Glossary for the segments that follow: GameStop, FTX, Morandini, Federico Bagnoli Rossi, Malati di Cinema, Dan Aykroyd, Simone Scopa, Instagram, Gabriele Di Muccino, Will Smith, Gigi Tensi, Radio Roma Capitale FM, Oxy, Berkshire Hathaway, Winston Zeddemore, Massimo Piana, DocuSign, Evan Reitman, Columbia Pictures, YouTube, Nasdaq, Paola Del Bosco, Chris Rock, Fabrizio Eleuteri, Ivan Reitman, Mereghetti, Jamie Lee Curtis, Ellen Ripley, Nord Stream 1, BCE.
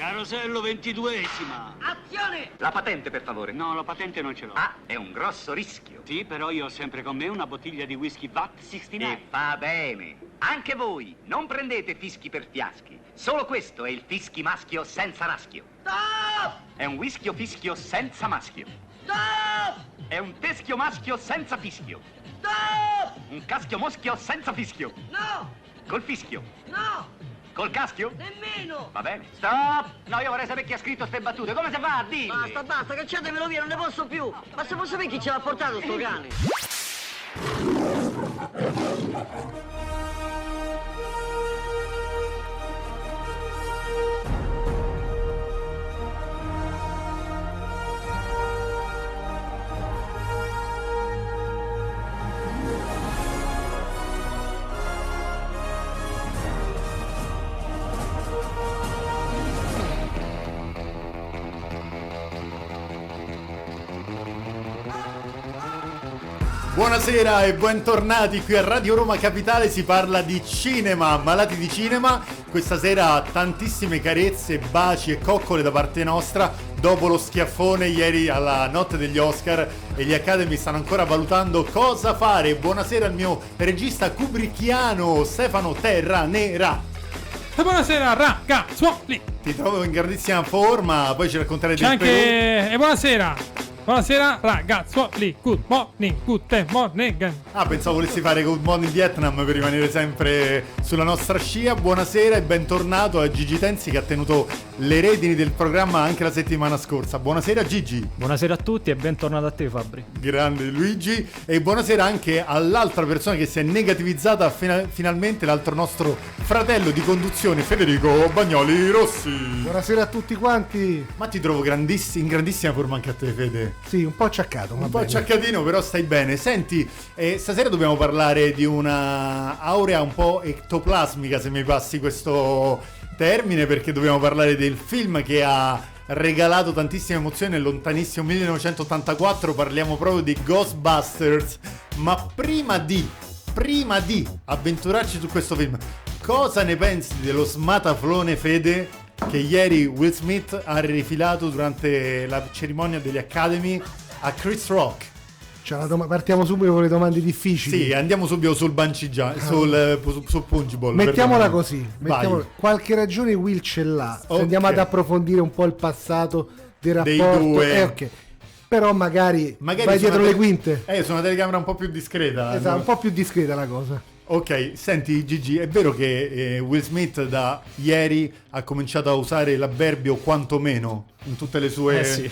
Carosello 22ª. Azione! La patente, per favore. No, la patente non ce l'ho. Ah, è un grosso rischio. Sì, però io ho sempre con me una bottiglia di whisky Vat 69. E fa bene. Anche voi, non prendete fischi per fiaschi. Solo questo è il fischi maschio senza raschio. Stop! È un whisky fischio senza maschio. Stop! È un teschio maschio senza fischio. Stop! Un caschio moschio senza fischio. No! Col fischio. No! Col caschio? Nemmeno! Va bene. Stop! No, io vorrei sapere chi ha scritto ste battute. Come se va a dire? Basta, basta, cacciatemelo via, non ne posso più. Ma se posso sapere chi ce l'ha portato sto cane? Buonasera e bentornati qui a Radio Roma Capitale, si parla di cinema, malati di cinema. Questa sera tantissime carezze, baci e coccole da parte nostra dopo lo schiaffone ieri alla notte degli Oscar, e gli Academy stanno ancora valutando cosa fare. Buonasera al mio regista kubrickiano Stefano Terranera. E buonasera ragazzuoli. Ti trovo in grandissima forma, poi ci racconterai del Perù. E buonasera. Buonasera ragazzuoli, good morning. Ah, pensavo volessi fare Good Morning Vietnam per rimanere sempre sulla nostra scia. Buonasera e bentornato a Gigi Tensi, che ha tenuto le redini del programma anche la settimana scorsa. Buonasera Gigi. Buonasera a tutti e bentornato a te Fabri. Grande Luigi. E buonasera anche all'altra persona che si è negativizzata finalmente, l'altro nostro fratello di conduzione, Federico Bagnoli Rossi. Buonasera a tutti quanti. Ma ti trovo in grandissima forma anche a te Fede. Sì, un po' acciaccato. Un po' acciaccatino, però stai bene. Senti, stasera dobbiamo parlare di una aurea un po' ectoplasmica, se mi passi questo termine, perché dobbiamo parlare del film che ha regalato tantissime emozioni nel lontanissimo 1984. Parliamo proprio di Ghostbusters. Ma prima di avventurarci su questo film, cosa ne pensi dello smataflone Fede che ieri Will Smith ha rifilato durante la cerimonia degli Academy a Chris Rock? Partiamo subito con le domande difficili. Sì, andiamo subito sul bancigia, sul punch ball. Mettiamola così, qualche ragione Will ce l'ha. Okay. Andiamo ad approfondire un po' il passato del rapporto dei due. Okay. Però magari vai dietro le quinte. Su una telecamera un po' più discreta. Esatto, un po' più discreta la cosa. Ok, senti Gigi, è vero che Will Smith da ieri ha cominciato a usare l'avverbio quantomeno in tutte le sue... sì.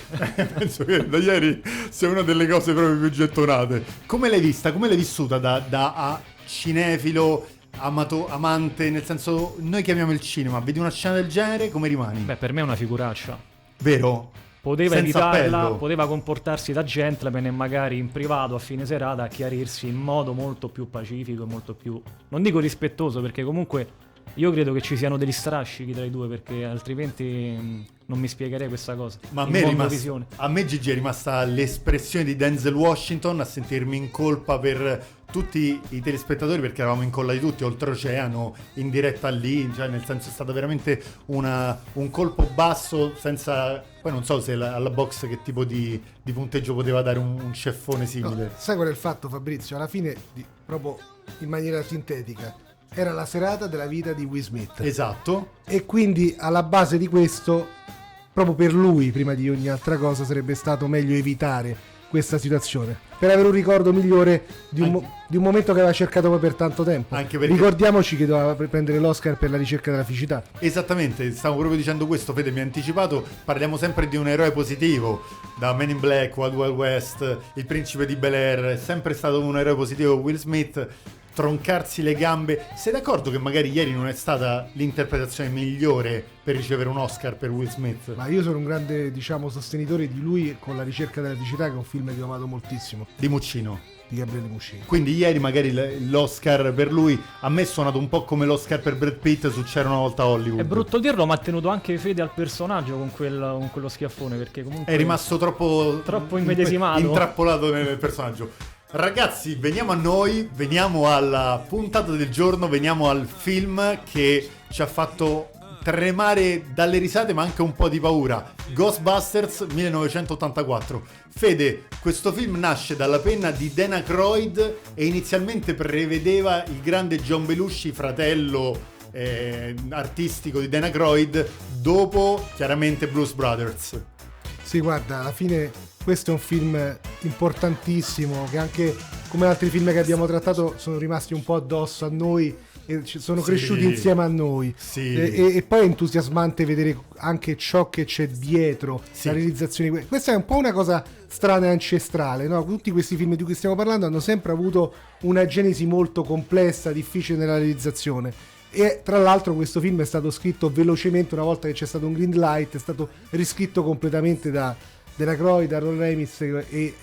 Penso che da ieri sia una delle cose proprio più gettonate. Come l'hai vista? Come l'hai vissuta da cinefilo, amante? Nel senso, noi chiamiamo il cinema, vedi una scena del genere, come rimani? Beh, per me è una figuraccia. Vero? Poteva evitarla, poteva comportarsi da gentleman e magari in privato a fine serata a chiarirsi in modo molto più pacifico e molto più, non dico rispettoso, perché comunque io credo che ci siano degli strascichi tra i due, perché altrimenti non mi spiegherei questa cosa. Ma a me Gigi è rimasta l'espressione di Denzel Washington a sentirmi in colpa per tutti i telespettatori, perché eravamo incollati tutti oltreoceano in diretta lì, cioè nel senso è stata veramente un colpo basso senza... Poi non so se alla box che tipo di punteggio poteva dare un ceffone simile. No, sai qual è il fatto Fabrizio? Alla fine, proprio in maniera sintetica, era la serata della vita di Will Smith. Esatto. E quindi alla base di questo, proprio per lui, prima di ogni altra cosa, sarebbe stato meglio evitare questa situazione per avere un ricordo migliore di un momento che aveva cercato poi per tanto tempo. Anche perché... ricordiamoci che doveva prendere l'Oscar per la ricerca della felicità. Esattamente, stavo proprio dicendo questo, Fede mi ha anticipato. Parliamo sempre di un eroe positivo, da Men in Black, Wild Wild West, Il Principe di Bel-Air, è sempre stato un eroe positivo. Will Smith troncarsi le gambe. Sei d'accordo che magari ieri non è stata l'interpretazione migliore per ricevere un Oscar per Will Smith? Ma io sono un grande, sostenitore di lui con La ricerca della felicità, che è un film che ho amato moltissimo. Di Muccino. Di Gabriele Di Muccino. Quindi ieri magari l'Oscar per lui, a me è suonato un po' come l'Oscar per Brad Pitt su C'era una volta Hollywood. È brutto dirlo, ma ha tenuto anche fede al personaggio con quello schiaffone, perché comunque... È rimasto troppo immedesimato. Intrappolato nel personaggio. Ragazzi, veniamo a noi, veniamo alla puntata del giorno, veniamo al film che ci ha fatto tremare dalle risate ma anche un po' di paura. Ghostbusters 1984. Fede, questo film nasce dalla penna di Dan Aykroyd e inizialmente prevedeva il grande John Belushi, fratello artistico di Dan Aykroyd, dopo chiaramente Blues Brothers. Sì, guarda, alla fine questo è un film importantissimo che anche come altri film che abbiamo trattato sono rimasti un po' addosso a noi e sono cresciuti insieme a noi, e poi è entusiasmante vedere anche ciò che c'è dietro la realizzazione. Questa è un po' una cosa strana e ancestrale, no? Tutti questi film di cui stiamo parlando hanno sempre avuto una genesi molto complessa, difficile nella realizzazione. E tra l'altro questo film è stato scritto velocemente, una volta che c'è stato un green light è stato riscritto completamente da Dan Aykroyd, Harold Ramis e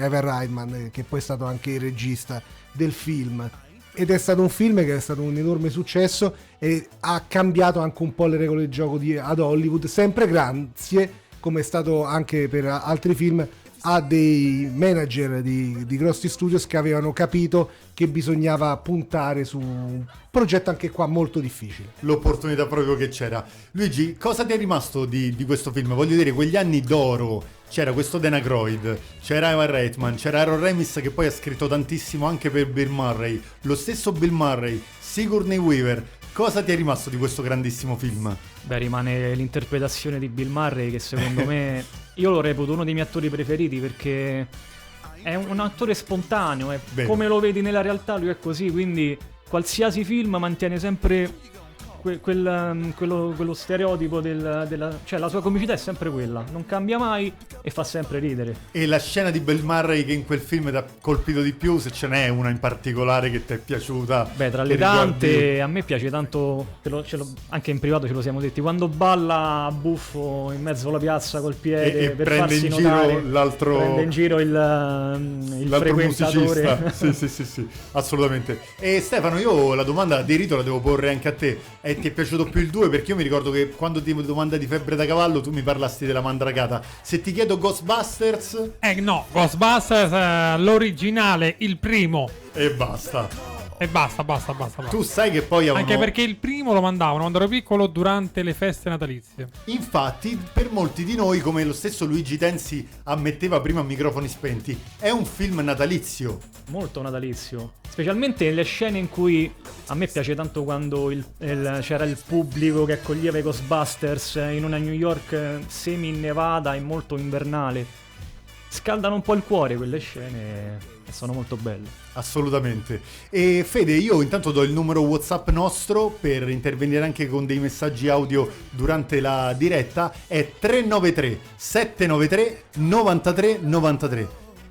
Evan Reitman, che poi è stato anche il regista del film, ed è stato un film che è stato un enorme successo e ha cambiato anche un po' le regole del gioco ad Hollywood, sempre grazie, come è stato anche per altri film, a dei manager di grossi studios che avevano capito che bisognava puntare su un progetto anche qua molto difficile. L'opportunità proprio che c'era. Luigi, cosa ti è rimasto di questo film? Voglio dire, quegli anni d'oro, c'era questo Dan Aykroyd, c'era Ivan Reitman, c'era Harold Ramis, che poi ha scritto tantissimo anche per Bill Murray, lo stesso Bill Murray, Sigourney Weaver. Cosa ti è rimasto di questo grandissimo film? Beh, rimane l'interpretazione di Bill Murray, che secondo me io lo reputo uno dei miei attori preferiti, perché è un attore spontaneo, è come lo vedi nella realtà, lui è così, quindi qualsiasi film mantiene sempre quello stereotipo cioè la sua comicità è sempre quella, non cambia mai e fa sempre ridere. E la scena di Bill Murray che in quel film ti ha colpito di più, se ce n'è una in particolare che ti è piaciuta? Beh, tra le tante a me piace tanto, anche in privato ce lo siamo detti, quando balla a buffo in mezzo alla piazza col piede e per farsi notare, prende in giro il l'altro frequentatore. sì, assolutamente. E Stefano, io la domanda di rito la devo porre anche a te. Ti è piaciuto più il 2? Perché io mi ricordo che quando ti domanda di Febbre da Cavallo tu mi parlasti della Mandragata. Se ti chiedo Ghostbusters... no, Ghostbusters l'originale, il primo. E basta. E basta. Tu sai che poi anche perché il primo lo mandavano quando ero piccolo durante le feste natalizie. Infatti, per molti di noi, come lo stesso Luigi Tenzi ammetteva prima a microfoni spenti, è un film natalizio. Molto natalizio. Specialmente nelle scene in cui, a me piace tanto quando c'era il pubblico che accoglieva i Ghostbusters in una New York semi-innevata e molto invernale. Scaldano un po' il cuore quelle scene. Sono molto belle. Assolutamente. E Fede, io intanto do il numero WhatsApp nostro per intervenire anche con dei messaggi audio durante la diretta, è 393 793 93 93.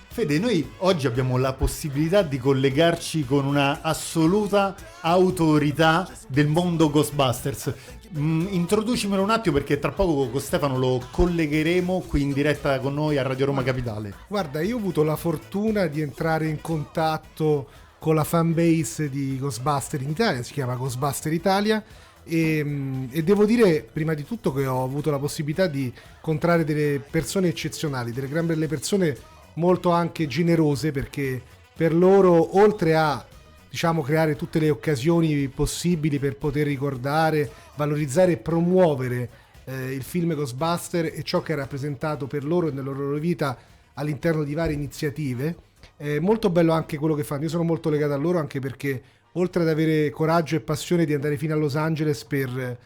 Fede, noi oggi abbiamo la possibilità di collegarci con una assoluta autorità del mondo Ghostbusters. Introducimelo un attimo, perché tra poco con Stefano lo collegheremo qui in diretta con noi a Radio Roma Capitale. Guarda, io ho avuto la fortuna di entrare in contatto con la fanbase di Ghostbusters in Italia, si chiama Ghostbusters Italia, e devo dire prima di tutto che ho avuto la possibilità di incontrare delle persone eccezionali, delle gran belle persone, molto anche generose, perché per loro, oltre a diciamo creare tutte le occasioni possibili per poter ricordare, valorizzare e promuovere il film Ghostbusters e ciò che ha rappresentato per loro e nella loro vita all'interno di varie iniziative, è molto bello anche quello che fanno. Io sono molto legato a loro, anche perché oltre ad avere coraggio e passione di andare fino a Los Angeles per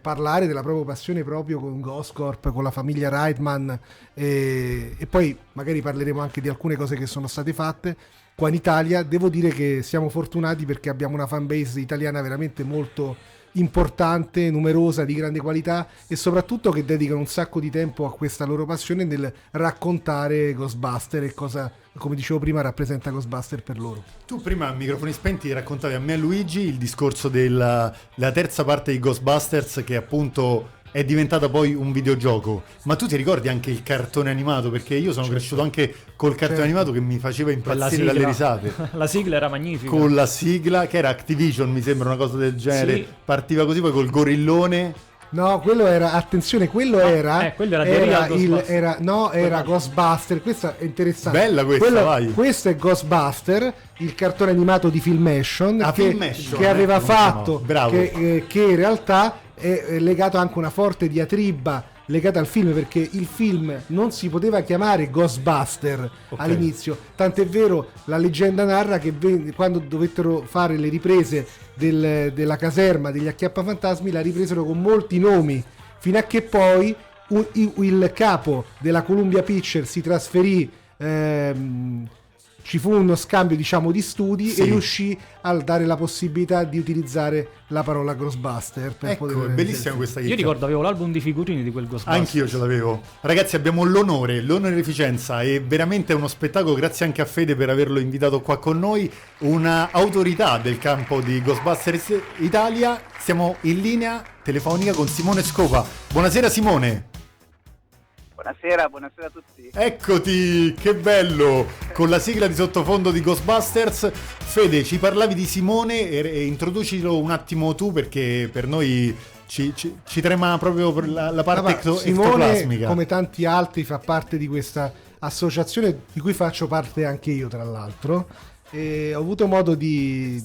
parlare della propria passione proprio con Ghost Corps, con la famiglia Reitman, e poi magari parleremo anche di alcune cose che sono state fatte qua in Italia, devo dire che siamo fortunati perché abbiamo una fanbase italiana veramente molto importante, numerosa, di grande qualità, e soprattutto che dedicano un sacco di tempo a questa loro passione nel raccontare Ghostbusters e cosa, come dicevo prima, rappresenta Ghostbusters per loro. Tu prima a microfoni spenti raccontavi a me e a Luigi il discorso della terza parte di Ghostbusters, che appunto è diventata poi un videogioco, ma tu ti ricordi anche il cartone animato? Perché io sono cresciuto anche col cartone animato che mi faceva impazzire dalle risate. La sigla era magnifica. Con la sigla che era Activision, mi sembra, una cosa del genere. Sì. Partiva così, poi col gorillone. No, quello era, attenzione, quello era Ghostbuster. Questa è interessante. Bella questa, vai. Questo è Ghostbuster, il cartone animato di Filmation, che aveva fatto, che in realtà è legato anche una forte diatriba legata al film, perché il film non si poteva chiamare Ghostbuster, okay, all'inizio, tant'è vero la leggenda narra che quando dovettero fare le riprese della caserma degli acchiappafantasmi la ripresero con molti nomi, fino a che poi il capo della Columbia Pictures si trasferì, ci fu uno scambio, diciamo, di studi, sì, e riuscì a dare la possibilità di utilizzare la parola Ghostbuster per, ecco, poter... bellissima questa chicca. Io ricordo, avevo l'album di figurine di quel Ghostbuster. Anch'io ce l'avevo. Ragazzi, abbiamo l'onorificenza, e veramente è uno spettacolo, grazie anche a Fede per averlo invitato qua con noi, una autorità del campo di Ghostbusters Italia. Siamo in linea telefonica con Simone Scopa. Buonasera Simone. Buonasera a tutti. Eccoti, che bello! Con la sigla di sottofondo di Ghostbusters. Fede, ci parlavi di Simone, e introducilo un attimo tu, perché per noi ci trema proprio per la parte ectoplasmica. Come tanti altri, fa parte di questa associazione di cui faccio parte anche io, tra l'altro. E ho avuto modo di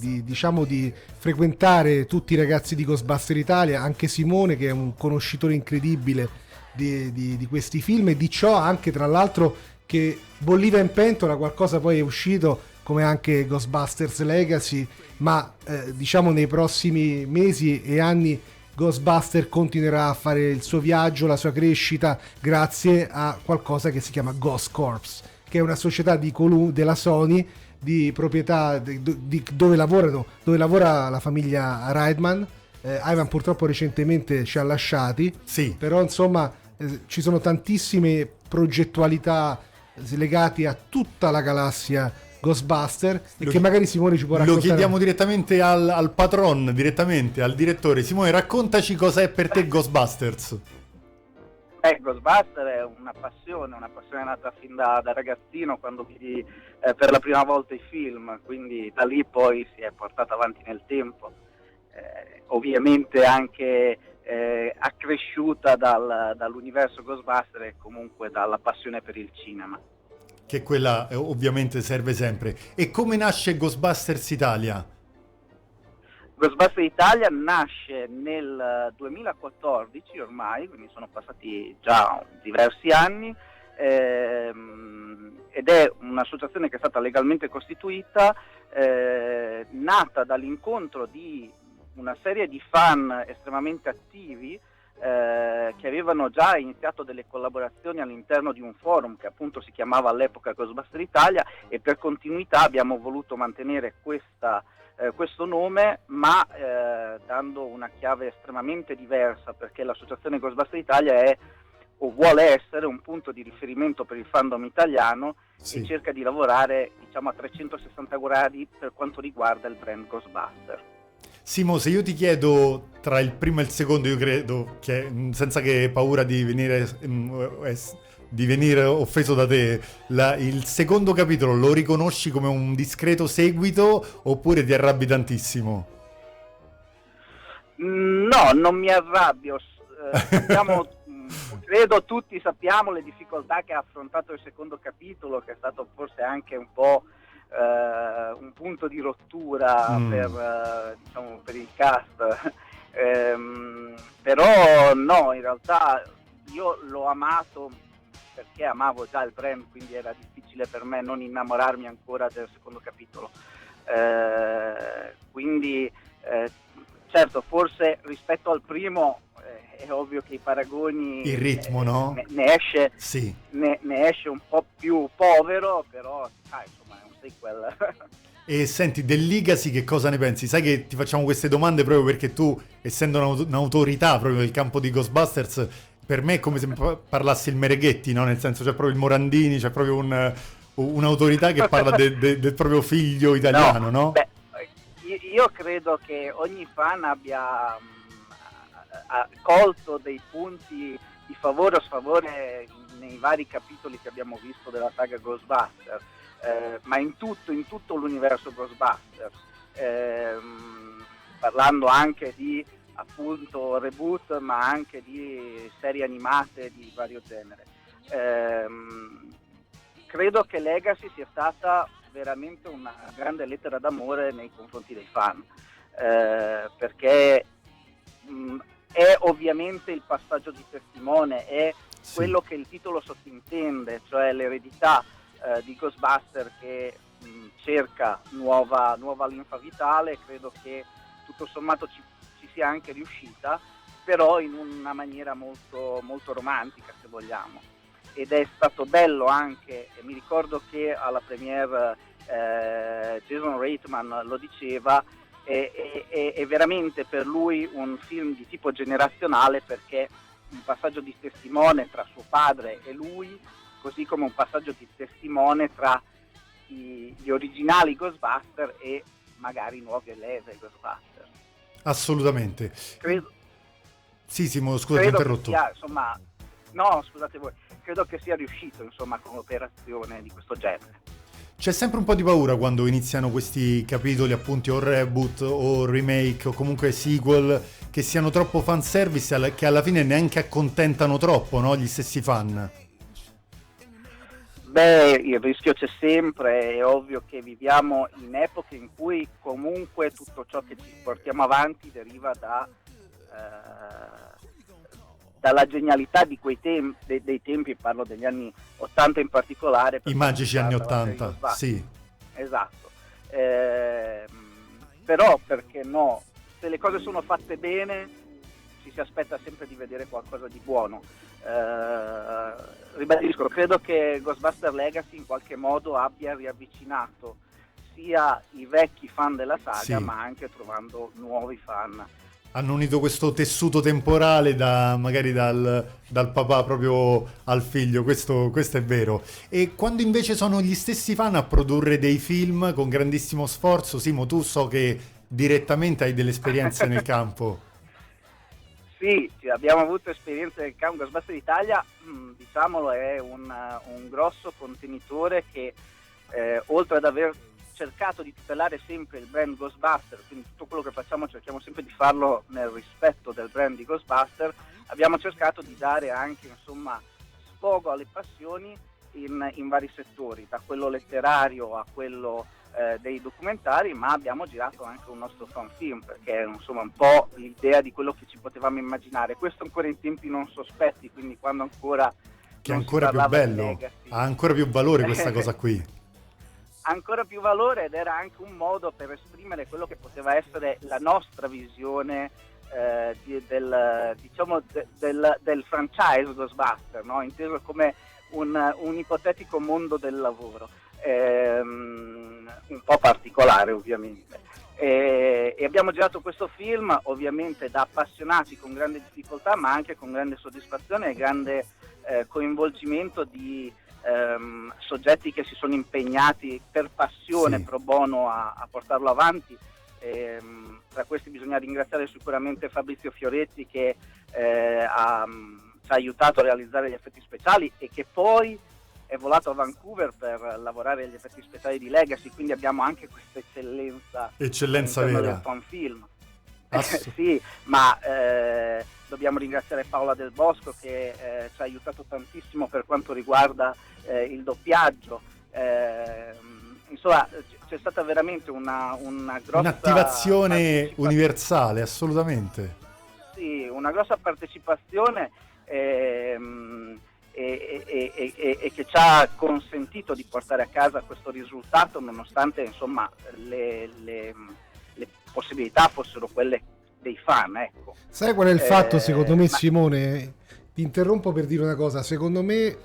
frequentare tutti i ragazzi di Ghostbusters Italia, anche Simone, che è un conoscitore incredibile di questi film, e di ciò anche, tra l'altro, che bolliva in pentola, qualcosa poi è uscito come anche Ghostbusters Legacy, ma diciamo nei prossimi mesi e anni Ghostbuster continuerà a fare il suo viaggio, la sua crescita, grazie a qualcosa che si chiama Ghost Corps, che è una società della Sony, di proprietà dove lavora la famiglia Reitman. Ivan purtroppo recentemente ci ha lasciati, sì, però insomma ci sono tantissime progettualità legate a tutta la galassia Ghostbuster, e che magari Simone ci può raccontare. Lo chiediamo direttamente al patron, direttamente al direttore. Simone, raccontaci cosa è per te Ghostbusters. Ghostbuster è una passione nata fin da ragazzino, quando vidi per la prima volta i film, quindi da lì poi si è portata avanti nel tempo, ovviamente anche accresciuta dall'universo Ghostbuster e comunque dalla passione per il cinema, che quella ovviamente serve sempre. E come nasce Ghostbusters Italia? Ghostbusters Italia nasce nel 2014 ormai, quindi sono passati già diversi anni, ed è un'associazione che è stata legalmente costituita, nata dall'incontro di una serie di fan estremamente attivi che avevano già iniziato delle collaborazioni all'interno di un forum che appunto si chiamava all'epoca Ghostbusters Italia, e per continuità abbiamo voluto mantenere questo nome, ma dando una chiave estremamente diversa, perché l'associazione Ghostbusters Italia è, o vuole essere, un punto di riferimento per il fandom italiano, sì, e cerca di lavorare, diciamo, a 360 gradi per quanto riguarda il brand Ghostbusters. Simo, se io ti chiedo tra il primo e il secondo, io credo che, senza che paura di venire offeso da te, il secondo capitolo lo riconosci come un discreto seguito oppure ti arrabbi tantissimo? No, non mi arrabbio. Credo tutti sappiamo le difficoltà che ha affrontato il secondo capitolo, che è stato forse anche un po'... un punto di rottura per il cast. Però no, in realtà io l'ho amato perché amavo già il brand, quindi era difficile per me non innamorarmi ancora del secondo capitolo, quindi certo, forse rispetto al primo è ovvio che i paragoni, il ritmo, no? ne esce un po' più povero, però insomma è un sequel. E senti, del Legacy che cosa ne pensi? Sai che ti facciamo queste domande proprio perché tu, essendo un'autorità proprio del campo di Ghostbusters, per me è come se parlassi il Mereghetti, no? Nel senso, c'è proprio il Morandini, c'è proprio un'autorità che parla del proprio figlio italiano, no? Beh, io credo che ogni fan abbia colto dei punti di favore o sfavore nei vari capitoli che abbiamo visto della saga Ghostbusters, ma in tutto l'universo Ghostbusters, parlando anche di, appunto, reboot, ma anche di serie animate di vario genere. Credo che Legacy sia stata veramente una grande lettera d'amore nei confronti dei fan, perché è ovviamente il passaggio di testimone, è quello che il titolo sottintende, cioè l'eredità di Ghostbuster che cerca nuova linfa vitale. Credo che tutto sommato ci sia anche riuscita, però in una maniera molto, molto romantica, se vogliamo. Ed è stato bello anche, mi ricordo che alla premiere Jason Reitman lo diceva, è veramente per lui un film di tipo generazionale, perché un passaggio di testimone tra suo padre e lui, così come un passaggio di testimone tra gli originali Ghostbuster e magari nuovi e leve Ghostbuster. Assolutamente. Credo che sia riuscito, insomma, con un'operazione di questo genere. C'è sempre un po' di paura quando iniziano questi capitoli, appunti, o reboot o remake o comunque sequel, che siano troppo fanservice, che alla fine neanche accontentano troppo, no? Gli stessi fan. Beh, il rischio c'è sempre, è ovvio che viviamo in epoche in cui comunque tutto ciò che ci portiamo avanti deriva dalla genialità di quei dei tempi, parlo degli anni 80 in particolare. I magici anni 80, sì. Esatto. Però perché no, se le cose sono fatte bene ci si aspetta sempre di vedere qualcosa di buono. Ribadisco, credo che Ghostbuster Legacy in qualche modo abbia riavvicinato sia i vecchi fan della saga, ma anche trovando nuovi fan. Hanno unito questo tessuto temporale dal papà proprio al figlio, questo è vero. E quando invece sono gli stessi fan a produrre dei film con grandissimo sforzo, Simo, tu so che direttamente hai delle esperienze nel campo. Sì, abbiamo avuto esperienze nel campo. Ghostbusters Italia, diciamolo, è un grosso contenitore che oltre ad aver cercato di tutelare sempre il brand Ghostbuster, quindi tutto quello che facciamo cerchiamo sempre di farlo nel rispetto del brand di Ghostbuster, abbiamo cercato di dare anche, insomma, sfogo alle passioni in vari settori, da quello letterario a quello dei documentari, ma abbiamo girato anche un nostro fan film, perché insomma un po' l'idea di quello che ci potevamo immaginare, questo ancora in tempi non sospetti, quindi quando ancora che è ancora più bello, ha ancora più valore questa cosa qui. Ancora più valore, ed era anche un modo per esprimere quello che poteva essere la nostra visione del franchise Ghostbuster, no? Inteso come un ipotetico mondo del lavoro, un po' particolare ovviamente. E abbiamo girato questo film ovviamente da appassionati, con grande difficoltà, ma anche con grande soddisfazione e grande coinvolgimento di soggetti che si sono impegnati per passione pro bono a portarlo avanti. Tra questi bisogna ringraziare sicuramente Fabrizio Fioretti, che ci ha aiutato a realizzare gli effetti speciali e che poi è volato a Vancouver per lavorare agli effetti speciali di Legacy, quindi abbiamo anche questa eccellenza vera del fan film. Sì, ma dobbiamo ringraziare Paola Del Bosco, che ci ha aiutato tantissimo per quanto riguarda il doppiaggio. Insomma, c'è stata veramente una grossa un'attivazione universale, assolutamente. Sì, una grossa partecipazione e che ci ha consentito di portare a casa questo risultato, nonostante, insomma, le possibilità fossero quelle dei fan, ecco. Sai qual è il fatto, secondo me, Simone? Ti interrompo per dire una cosa. Secondo me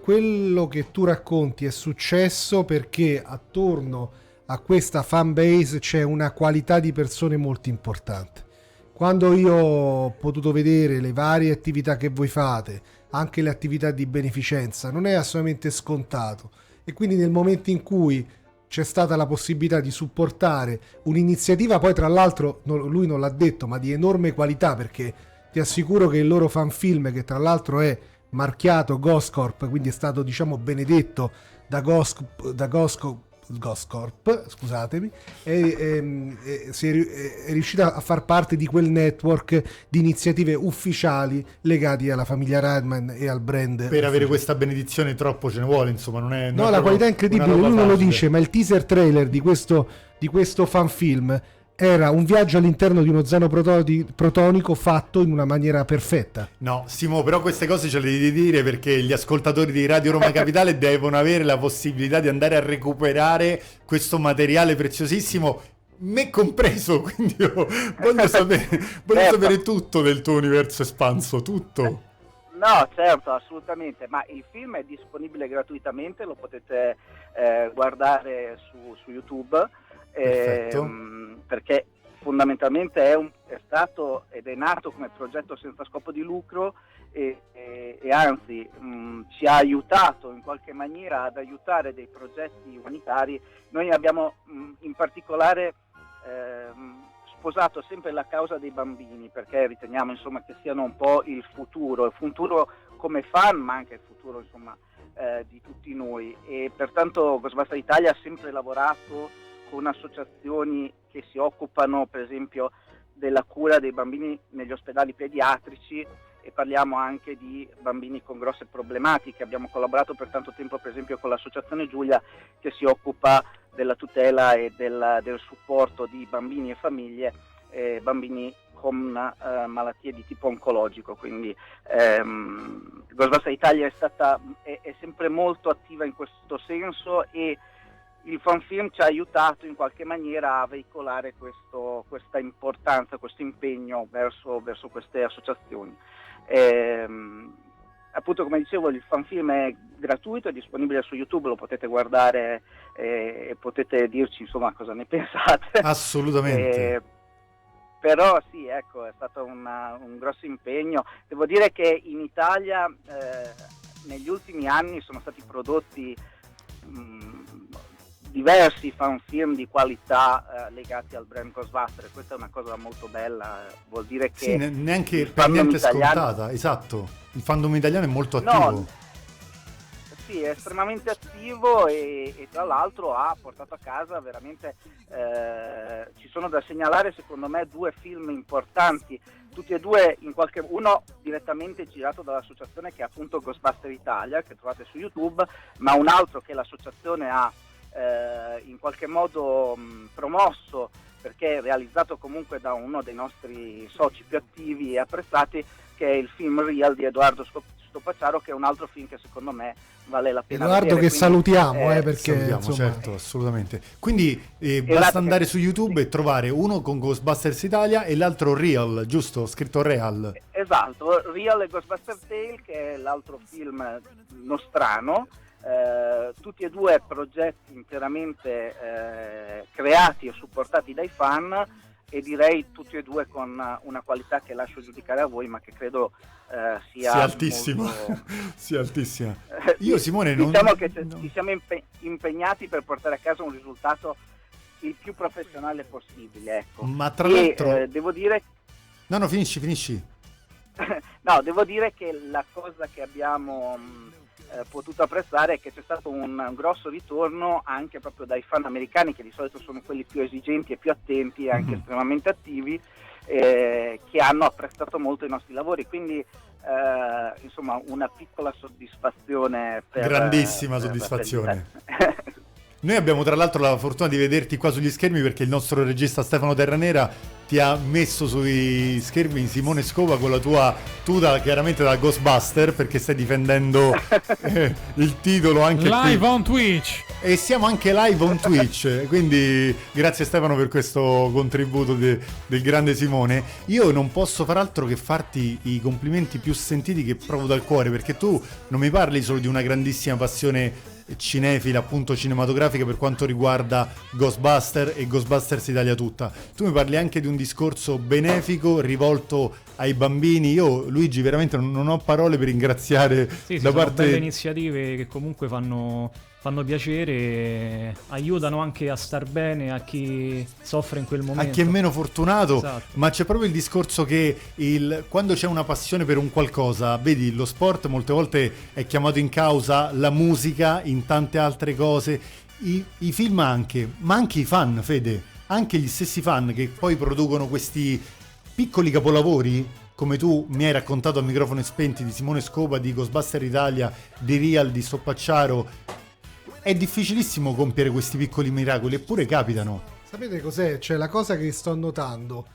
quello che tu racconti è successo perché attorno a questa fan base c'è una qualità di persone molto importante. Quando io ho potuto vedere le varie attività che voi fate, anche le attività di beneficenza, non è assolutamente scontato. E quindi nel momento in cui c'è stata la possibilità di supportare un'iniziativa, poi tra l'altro lui non l'ha detto, ma di enorme qualità, perché ti assicuro che il loro fan film, che tra l'altro è marchiato Ghost Corp, quindi è stato, diciamo, benedetto da Ghost Corp, scusatemi, è riuscito a far parte di quel network di iniziative ufficiali legati alla famiglia Reitman e al brand. Per avere questa benedizione troppo ce ne vuole, insomma, non è... No, la qualità è incredibile, lui non lo dice, ma il teaser trailer di questo fan film era un viaggio all'interno di uno zaino protonico fatto in una maniera perfetta. No, Simo, però queste cose ce le devi dire, perché gli ascoltatori di Radio Roma Capitale devono avere la possibilità di andare a recuperare questo materiale preziosissimo, me compreso, quindi io voglio sapere, voglio sapere tutto del tuo universo espanso, tutto. No, certo, assolutamente, ma il film è disponibile gratuitamente, lo potete guardare su YouTube, perché fondamentalmente è stato ed è nato come progetto senza scopo di lucro, e anzi ci ha aiutato in qualche maniera ad aiutare dei progetti umanitari. Noi abbiamo in particolare sposato sempre la causa dei bambini, perché riteniamo, insomma, che siano un po' il futuro come fan, ma anche il futuro, insomma, di tutti noi, e pertanto Ghostbusters Italia ha sempre lavorato con associazioni che si occupano per esempio della cura dei bambini negli ospedali pediatrici, e parliamo anche di bambini con grosse problematiche. Abbiamo collaborato per tanto tempo per esempio con l'associazione Giulia, che si occupa della tutela e del supporto di bambini e famiglie, bambini con malattie di tipo oncologico, quindi Ghostbusters Italia è sempre molto attiva in questo senso, e il fanfilm ci ha aiutato in qualche maniera a veicolare questa importanza, questo impegno verso queste associazioni. Appunto, come dicevo, il fanfilm è gratuito, è disponibile su YouTube, lo potete guardare e potete dirci, insomma, cosa ne pensate. Assolutamente. Però sì, ecco, è stato un grosso impegno. Devo dire che in Italia negli ultimi anni sono stati prodotti diversi fanfilm di qualità legati al brand Ghostbusters. Questa è una cosa molto bella, vuol dire che sì, neanche per niente italiano... scontata, esatto, il fandom italiano è molto attivo. No, sì, è estremamente attivo, e tra l'altro ha portato a casa veramente ci sono da segnalare secondo me due film importanti, tutti e due in qualche, uno direttamente girato dall'associazione che è appunto Ghostbusters Italia, che trovate su YouTube, ma un altro che l'associazione ha in qualche modo promosso, perché è realizzato comunque da uno dei nostri soci più attivi e apprezzati, che è il film Real di Edoardo Stoppacciaro, che è un altro film che secondo me vale la pena vedere. Edoardo, che salutiamo, perché salutiamo, insomma, certo, assolutamente. Quindi basta andare su YouTube, sì, e trovare uno con Ghostbusters Italia e l'altro Real, giusto? Scritto Real. Esatto, Real e Ghostbusters Tale, che è l'altro film nostrano. Tutti e due progetti interamente creati e supportati dai fan, e direi tutti e due con una qualità che lascio giudicare a voi, ma che credo sia altissima. Molto... sia altissima. Io, Simone, diciamo che ci siamo impegnati per portare a casa un risultato il più professionale possibile, ecco. Ma tra l'altro devo dire no, finisci. No, devo dire che la cosa che abbiamo potuto apprezzare è che c'è stato un grosso ritorno anche proprio dai fan americani, che di solito sono quelli più esigenti e più attenti e anche estremamente attivi, che hanno apprezzato molto i nostri lavori, quindi insomma una piccola soddisfazione, grandissima soddisfazione. Noi abbiamo tra l'altro la fortuna di vederti qua sugli schermi, perché il nostro regista Stefano Terranera ti ha messo sui schermi Simone Scopa con la tua tuta chiaramente da Ghostbuster, perché stai difendendo il titolo anche live qui. On Twitch, e siamo anche live on Twitch, quindi grazie Stefano per questo contributo del grande Simone. Io non posso far altro che farti i complimenti più sentiti, che provo dal cuore, perché tu non mi parli solo di una grandissima passione cinefila, appunto cinematografica, per quanto riguarda Ghostbusters e Ghostbusters Italia tutta. Tu mi parli anche di un discorso benefico rivolto ai bambini. Io, Luigi, veramente non ho parole per ringraziare da parte delle iniziative che comunque fanno piacere, aiutano anche a star bene a chi soffre in quel momento, a chi è meno fortunato, esatto. Ma c'è proprio il discorso che quando c'è una passione per un qualcosa, vedi, lo sport molte volte è chiamato in causa, la musica, in tante altre cose, i film anche, ma anche i fan, Fede, anche gli stessi fan che poi producono questi piccoli capolavori, come tu mi hai raccontato a microfoni spenti, di Simone Scopa, di Ghostbusters Italia, di Real, di Stoppacciaro. È difficilissimo compiere questi piccoli miracoli, eppure capitano. Sapete cos'è? Cioè, la cosa che sto notando,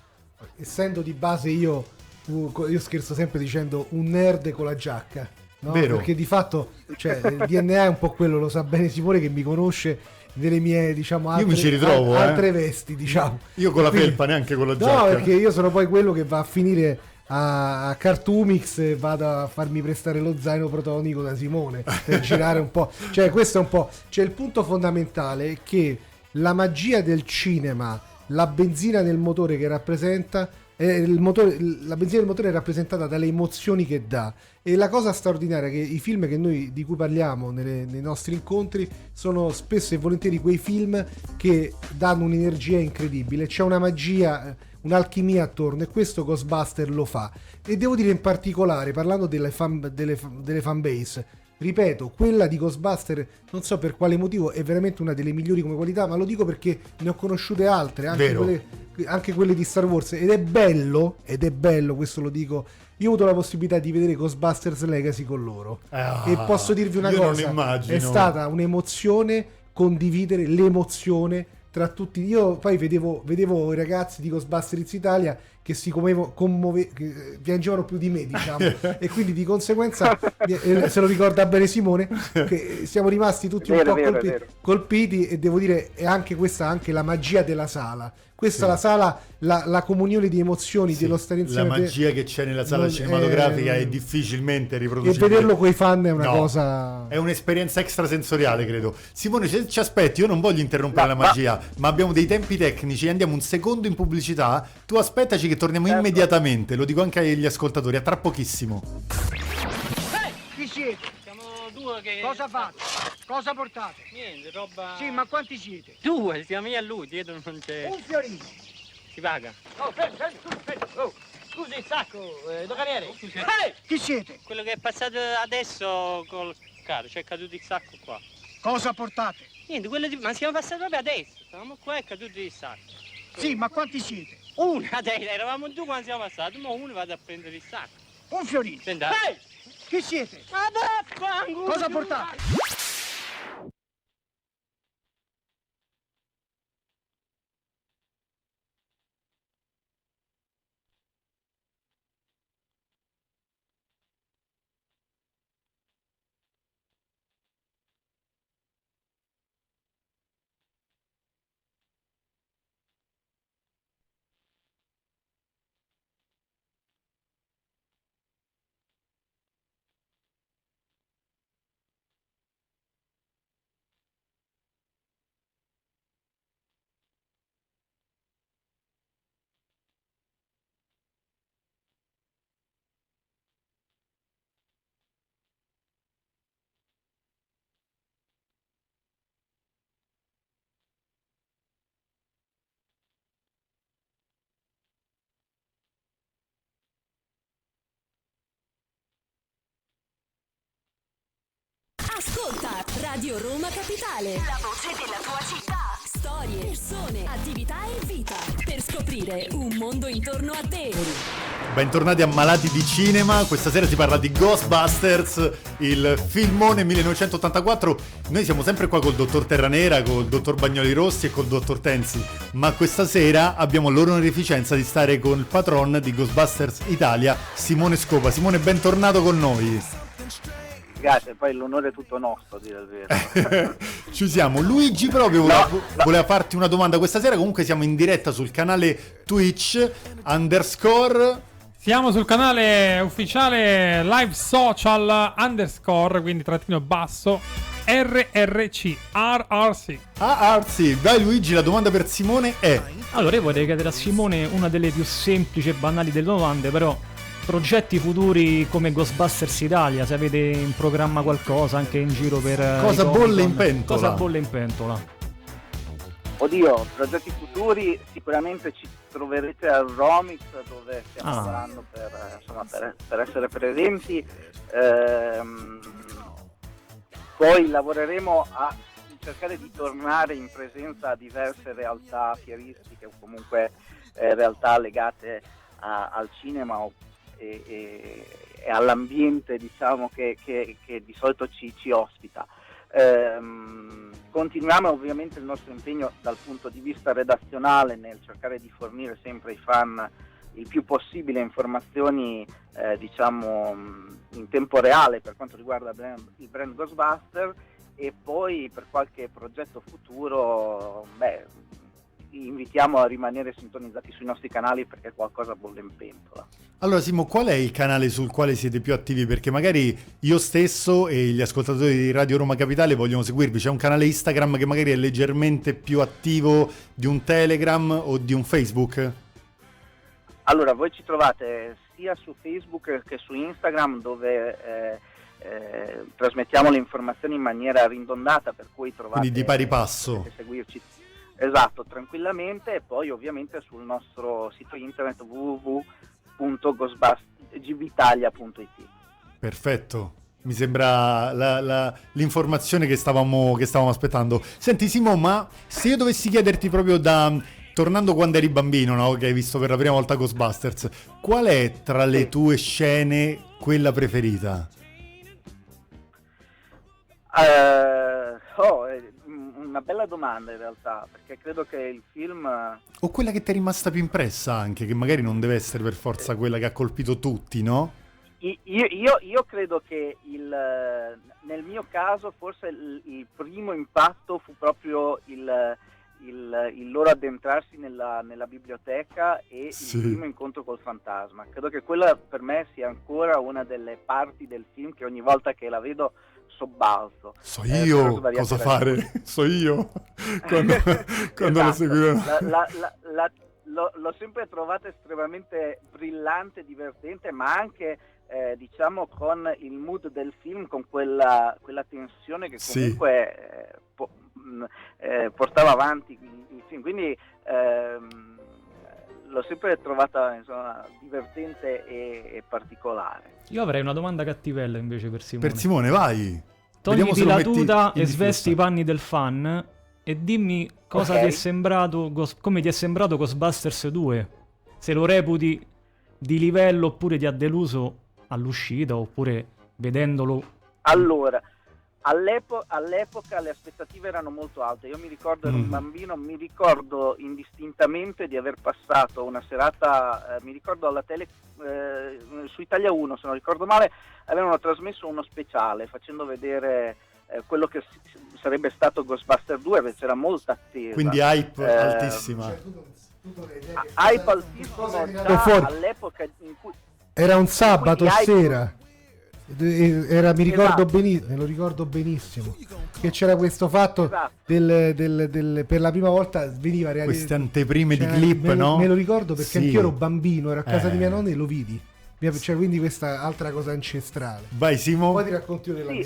essendo di base io scherzo sempre dicendo un nerd con la giacca, no? Vero. Perché di fatto, cioè, il DNA è un po' quello, lo sa bene Simone che mi conosce, delle mie, diciamo, altre, io mi ci ritrovo, altre vesti, diciamo. Io con la felpa, neanche con la giacca. No, perché io sono poi quello che va a finire a Cartoomix e vado a farmi prestare lo zaino protonico da Simone per girare un po'. Cioè, questo è un po', cioè, il punto fondamentale è che la magia del cinema, la benzina del motore che rappresenta, la benzina del motore è rappresentata dalle emozioni che dà, e la cosa straordinaria è che i film che noi, di cui parliamo nei nostri incontri, sono spesso e volentieri quei film che danno un'energia incredibile, c'è una magia, un'alchimia attorno, e questo Ghostbuster lo fa. E devo dire in particolare, parlando delle fanbase, ripeto, quella di Ghostbuster, non so per quale motivo, è veramente una delle migliori come qualità, ma lo dico perché ne ho conosciute altre, anche quelle di Star Wars, ed è bello, questo lo dico, io ho avuto la possibilità di vedere Ghostbusters Legacy con loro, e posso dirvi una cosa, è stata un'emozione condividere l'emozione tra tutti. Io poi vedevo i ragazzi di Ghostbusters Italia che si che piangevano più di me, diciamo, e quindi di conseguenza, se lo ricorda bene Simone, che siamo rimasti tutti colpiti, e devo dire è anche questa anche la magia della sala. Questa è la sala, la comunione di emozioni, dello stare insieme. La magia che c'è nella sala cinematografica è difficilmente riproducibile. E vederlo coi fan è una cosa... È un'esperienza extrasensoriale, credo. Simone, se ci aspetti, io non voglio interrompere la magia, ma abbiamo dei tempi tecnici, andiamo un secondo in pubblicità, tu aspettaci che torniamo immediatamente, lo dico anche agli ascoltatori, a tra pochissimo. Chi siete? Siamo due che... Cosa fate? Cosa portate? Niente, roba... Sì, ma quanti siete? Due, siamo io e lui, dietro non c'è... Un fiorino! Si paga? Oh, fermo, oh! Scusi il sacco, doganiere! Chi siete? Quello che è passato adesso col carro, cioè è caduto il sacco qua. Cosa portate? Niente, quello di... Ma siamo passati proprio adesso, stavamo qua e è caduto il sacco. Sì, ma quanti siete? Uno, adesso, eravamo due quando siamo passati, ma uno vado a prendere il sacco. Un fiorino! Senta. Chi siete? Ma vaffanculo! Cosa portate? Ascolta Radio Roma Capitale, la voce della tua città, storie, persone, attività e vita, per scoprire un mondo intorno a te. Bentornati a Malati di Cinema, questa sera si parla di Ghostbusters, il filmone 1984. Noi siamo sempre qua col dottor Terranera, col dottor Bagnoli Rossi e col dottor Tenzi, ma questa sera abbiamo l'onorificenza di stare con il patron di Ghostbusters Italia, Simone Scopa. Simone, bentornato con noi. Grazie, poi l'onore è tutto nostro, a dire il vero. Ci siamo. Luigi proprio voleva farti una domanda questa sera. Comunque siamo in diretta sul canale Twitch _ siamo sul canale ufficiale live social _ quindi trattino basso RRC. Vai Luigi, la domanda per Simone è... Allora, io vorrei chiedere a Simone una delle più semplici e banali delle domande, però... Progetti futuri come Ghostbusters Italia, se avete in programma qualcosa anche in giro per... Cosa bolle in pentola? Oddio, progetti futuri sicuramente ci troverete al Romix, dove stiamo lavorando per essere presenti. Poi lavoreremo a cercare di tornare in presenza a diverse realtà fieristiche o comunque realtà legate al cinema e all'ambiente, diciamo, che di solito ci ospita. Continuiamo ovviamente il nostro impegno dal punto di vista redazionale nel cercare di fornire sempre ai fan il più possibile informazioni diciamo in tempo reale per quanto riguarda il brand Ghostbuster, e poi per qualche progetto futuro invitiamo a rimanere sintonizzati sui nostri canali perché qualcosa bolle in pentola. Allora Simo, qual è il canale sul quale siete più attivi? Perché magari io stesso e gli ascoltatori di Radio Roma Capitale vogliono seguirvi. C'è un canale Instagram che magari è leggermente più attivo di un Telegram o di un Facebook? Allora, voi ci trovate sia su Facebook che su Instagram, dove trasmettiamo le informazioni in maniera ridondata, per cui trovate... Quindi di pari passo. Potete seguirci. Esatto, tranquillamente, e poi ovviamente sul nostro sito internet www.ghostbustergitalia.it. Perfetto, mi sembra l'informazione che stavamo aspettando. Senti Simo, ma se io dovessi chiederti proprio tornando quando eri bambino, no? Che hai visto per la prima volta Ghostbusters, qual è tra le tue scene quella preferita? Una bella domanda in realtà, perché credo che il film... O quella che ti è rimasta più impressa anche, che magari non deve essere per forza quella che ha colpito tutti, no? Io credo che nel mio caso forse il primo impatto fu proprio il loro addentrarsi nella biblioteca e sì, il primo incontro col fantasma. Credo che quella per me sia ancora una delle parti del film che ogni volta che la vedo sobbalzo. So io cosa fare, so io quando esatto, lo seguirò. L'ho sempre trovata estremamente brillante, divertente, ma anche diciamo con il mood del film, con quella tensione che comunque portava avanti il film. Quindi l'ho sempre trovata insomma divertente e particolare. Io avrei una domanda cattivella invece per Simone. Per Simone, vai! Togliti la tuta e svesti i panni del fan e dimmi cosa ti è sembrato, come ti è sembrato Ghostbusters 2. Se lo reputi di livello oppure ti ha deluso all'uscita oppure vedendolo... Allora, all'epoca le aspettative erano molto alte. Io mi ricordo, ero un bambino, mi ricordo indistintamente di aver passato una serata, mi ricordo alla tele... su Italia 1, se non ricordo male, avevano trasmesso uno speciale facendo vedere quello che sarebbe stato Ghostbusters 2, perché c'era molta attesa. Quindi hype altissima. Cioè, hype altissimo all'epoca in cui... Era un sabato sera. Era, mi ricordo benissimo, me lo ricordo benissimo, che c'era questo fatto del per la prima volta veniva queste anteprime di clip, me lo ricordo perché anch'io ero bambino, ero a casa di mia nonna e lo vidi, quindi questa altra cosa ancestrale. Vai Simo, poi ti racconti io della mia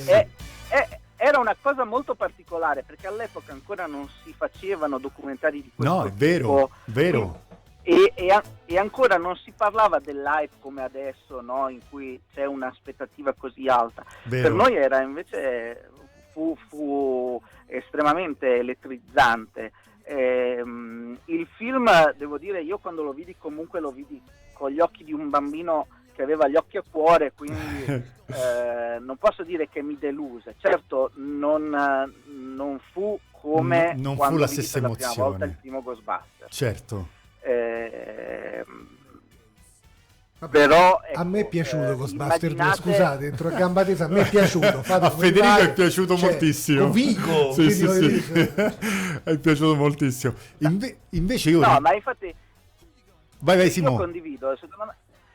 era una cosa molto particolare perché all'epoca ancora non si facevano documentari di questo tipo. È vero. E ancora non si parlava dell'hype come adesso, no? In cui c'è un'aspettativa così alta. Vero. Per noi era invece fu estremamente elettrizzante. Il film, devo dire, io quando lo vidi comunque lo vidi con gli occhi di un bambino che aveva gli occhi a cuore, quindi non posso dire che mi deluse. Certo, non fu come non quando fu la stessa emozione la prima volta il primo Ghostbusters. Certo. Vabbè, però ecco, a me è piaciuto Ghostbusters 2, scusate, entro a gamba tesa, a me è piaciuto. A Federico è piaciuto moltissimo. Convinco. Sì. È piaciuto moltissimo. Invece io ma infatti vai Simone. Io condivido,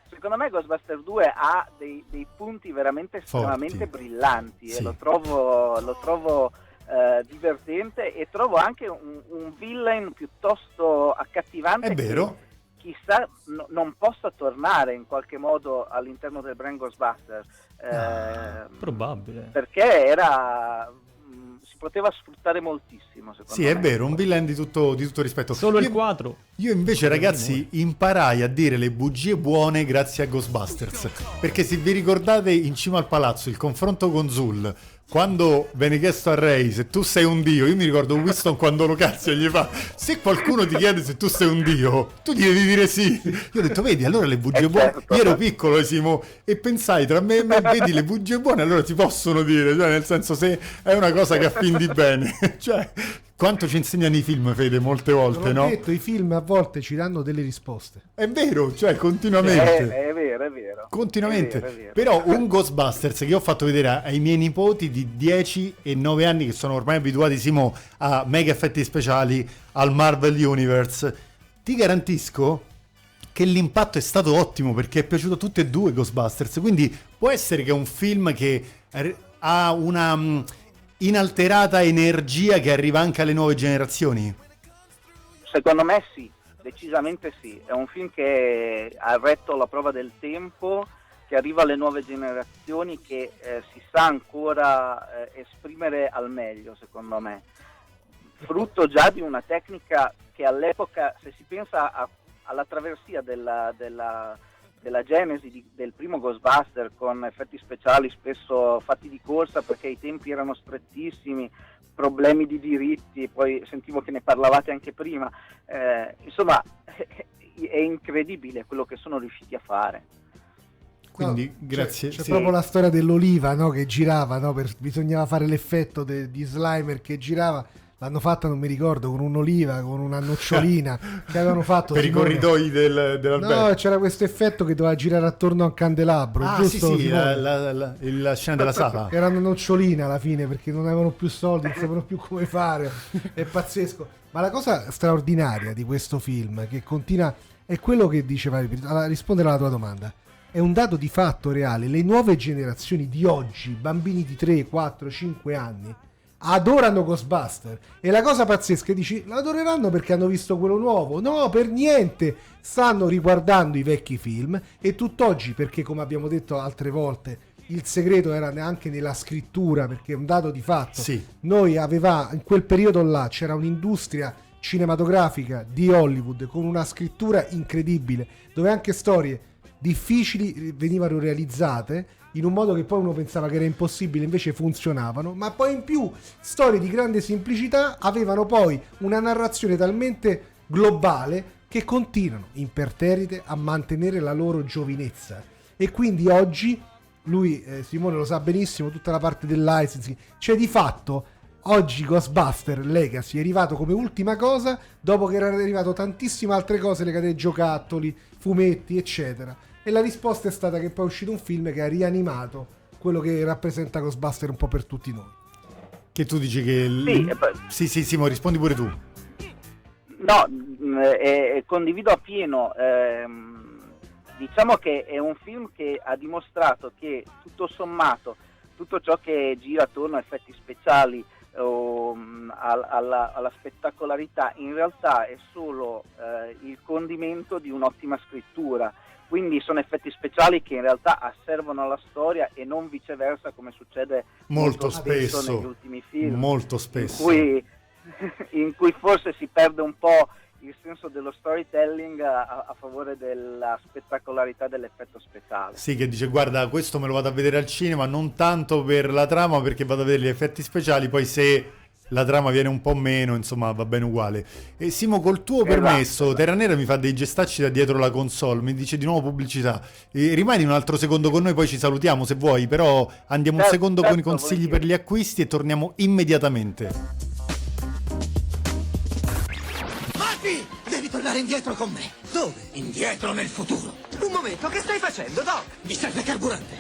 secondo me Ghostbusters 2 ha dei punti veramente estremamente brillanti, e lo trovo divertente, e trovo anche un villain piuttosto accattivante. È vero. Che, chissà, non possa tornare in qualche modo all'interno del brand Ghostbusters. Probabile. Perché si poteva sfruttare moltissimo, secondo me. Sì, è vero, un villain di tutto rispetto. Solo il 4. Io invece, ragazzi, imparai a dire le bugie buone grazie a Ghostbusters. Perché se vi ricordate in cima al palazzo il confronto con Zul, Quando venne chiesto a Ray se tu sei un dio, io mi ricordo Winston quando lo cazzo gli fa: se qualcuno ti chiede se tu sei un dio, tu devi dire sì. Io ho detto, vedi, allora le bugie buone. Certo. Io ero piccolo, Simo, e pensai tra me e me, vedi, le bugie buone allora si possono dire, cioè, nel senso, se è una cosa che affindi bene. Cioè, quanto ci insegnano i film, Fede, molte volte, no? Ho detto, i film a volte ci danno delle risposte. È vero, cioè, continuamente. È vero, è vero. Continuamente. È vero, è vero. Però un Ghostbusters che ho fatto vedere ai miei nipoti di 10 e 9 anni, che sono ormai abituati, Simo, a mega effetti speciali, al Marvel Universe, ti garantisco che l'impatto è stato ottimo, perché è piaciuto a tutti e due Ghostbusters. Quindi può essere che è un film che ha una inalterata energia che arriva anche alle nuove generazioni? Secondo me sì, decisamente sì. È un film che ha retto la prova del tempo, che arriva alle nuove generazioni, che si sa ancora esprimere al meglio, secondo me. Frutto già di una tecnica che all'epoca, se si pensa alla traversia della genesi del primo Ghostbuster, con effetti speciali spesso fatti di corsa perché i tempi erano strettissimi, problemi di diritti, poi sentivo che ne parlavate anche prima, insomma è incredibile quello che sono riusciti a fare. Quindi no, grazie. C'è sì, proprio la storia dell'oliva, no, che girava, no, bisognava fare l'effetto di Slimer che girava. L'hanno fatta, non mi ricordo, con un'oliva, con una nocciolina che avevano fatto per i corridoi dell'albergo. No, c'era questo effetto che doveva girare attorno a un candelabro. Ah, giusto, sì, la scena della sala. Era una nocciolina alla fine, perché non avevano più soldi, non sapevano più come fare. È pazzesco. Ma la cosa straordinaria di questo film, che continua, è quello che diceva, a rispondere alla tua domanda, è un dato di fatto reale. Le nuove generazioni di oggi, bambini di 3, 4, 5 anni, adorano Ghostbuster, e la cosa pazzesca, dici, l'adoreranno perché hanno visto quello nuovo? No, per niente, stanno riguardando i vecchi film, e tutt'oggi, perché come abbiamo detto altre volte, il segreto era anche nella scrittura, perché è un dato di fatto, sì. Noi avevamo, in quel periodo là c'era un'industria cinematografica di Hollywood con una scrittura incredibile, dove anche storie difficili venivano realizzate in un modo che poi uno pensava che era impossibile, invece funzionavano, ma poi in più storie di grande semplicità avevano poi una narrazione talmente globale che continuano imperterrite a mantenere la loro giovinezza. E quindi oggi, lui, Simone lo sa benissimo, tutta la parte del licensing, cioè di fatto oggi Ghostbuster Legacy è arrivato come ultima cosa, dopo che erano arrivato tantissime altre cose legate ai giocattoli, fumetti, eccetera. E la risposta è stata che poi è uscito un film che ha rianimato quello che rappresenta Ghostbuster un po' per tutti noi. Che tu dici che... Sì, Simo, rispondi pure tu. No, condivido appieno. Diciamo che è un film che ha dimostrato che, tutto sommato, tutto ciò che gira attorno a effetti speciali o alla spettacolarità, in realtà è solo il condimento di un'ottima scrittura. Quindi sono effetti speciali che in realtà asservono alla storia, e non viceversa, come succede molto spesso negli ultimi film, molto spesso, in cui forse si perde un po' il senso dello storytelling a favore della spettacolarità dell'effetto speciale. Sì, che dice, guarda, questo me lo vado a vedere al cinema non tanto per la trama, perché vado a vedere gli effetti speciali, poi se la trama viene un po' meno, insomma, va bene uguale. E Simo, col tuo permesso, Terranera mi fa dei gestacci da dietro la console, mi dice di nuovo pubblicità. Rimani un altro secondo con noi, poi ci salutiamo se vuoi, però andiamo un secondo con i consigli per gli acquisti e torniamo immediatamente. Matti, devi tornare indietro con me. Dove? Indietro nel futuro. Un momento, che stai facendo, Doc? Mi serve carburante.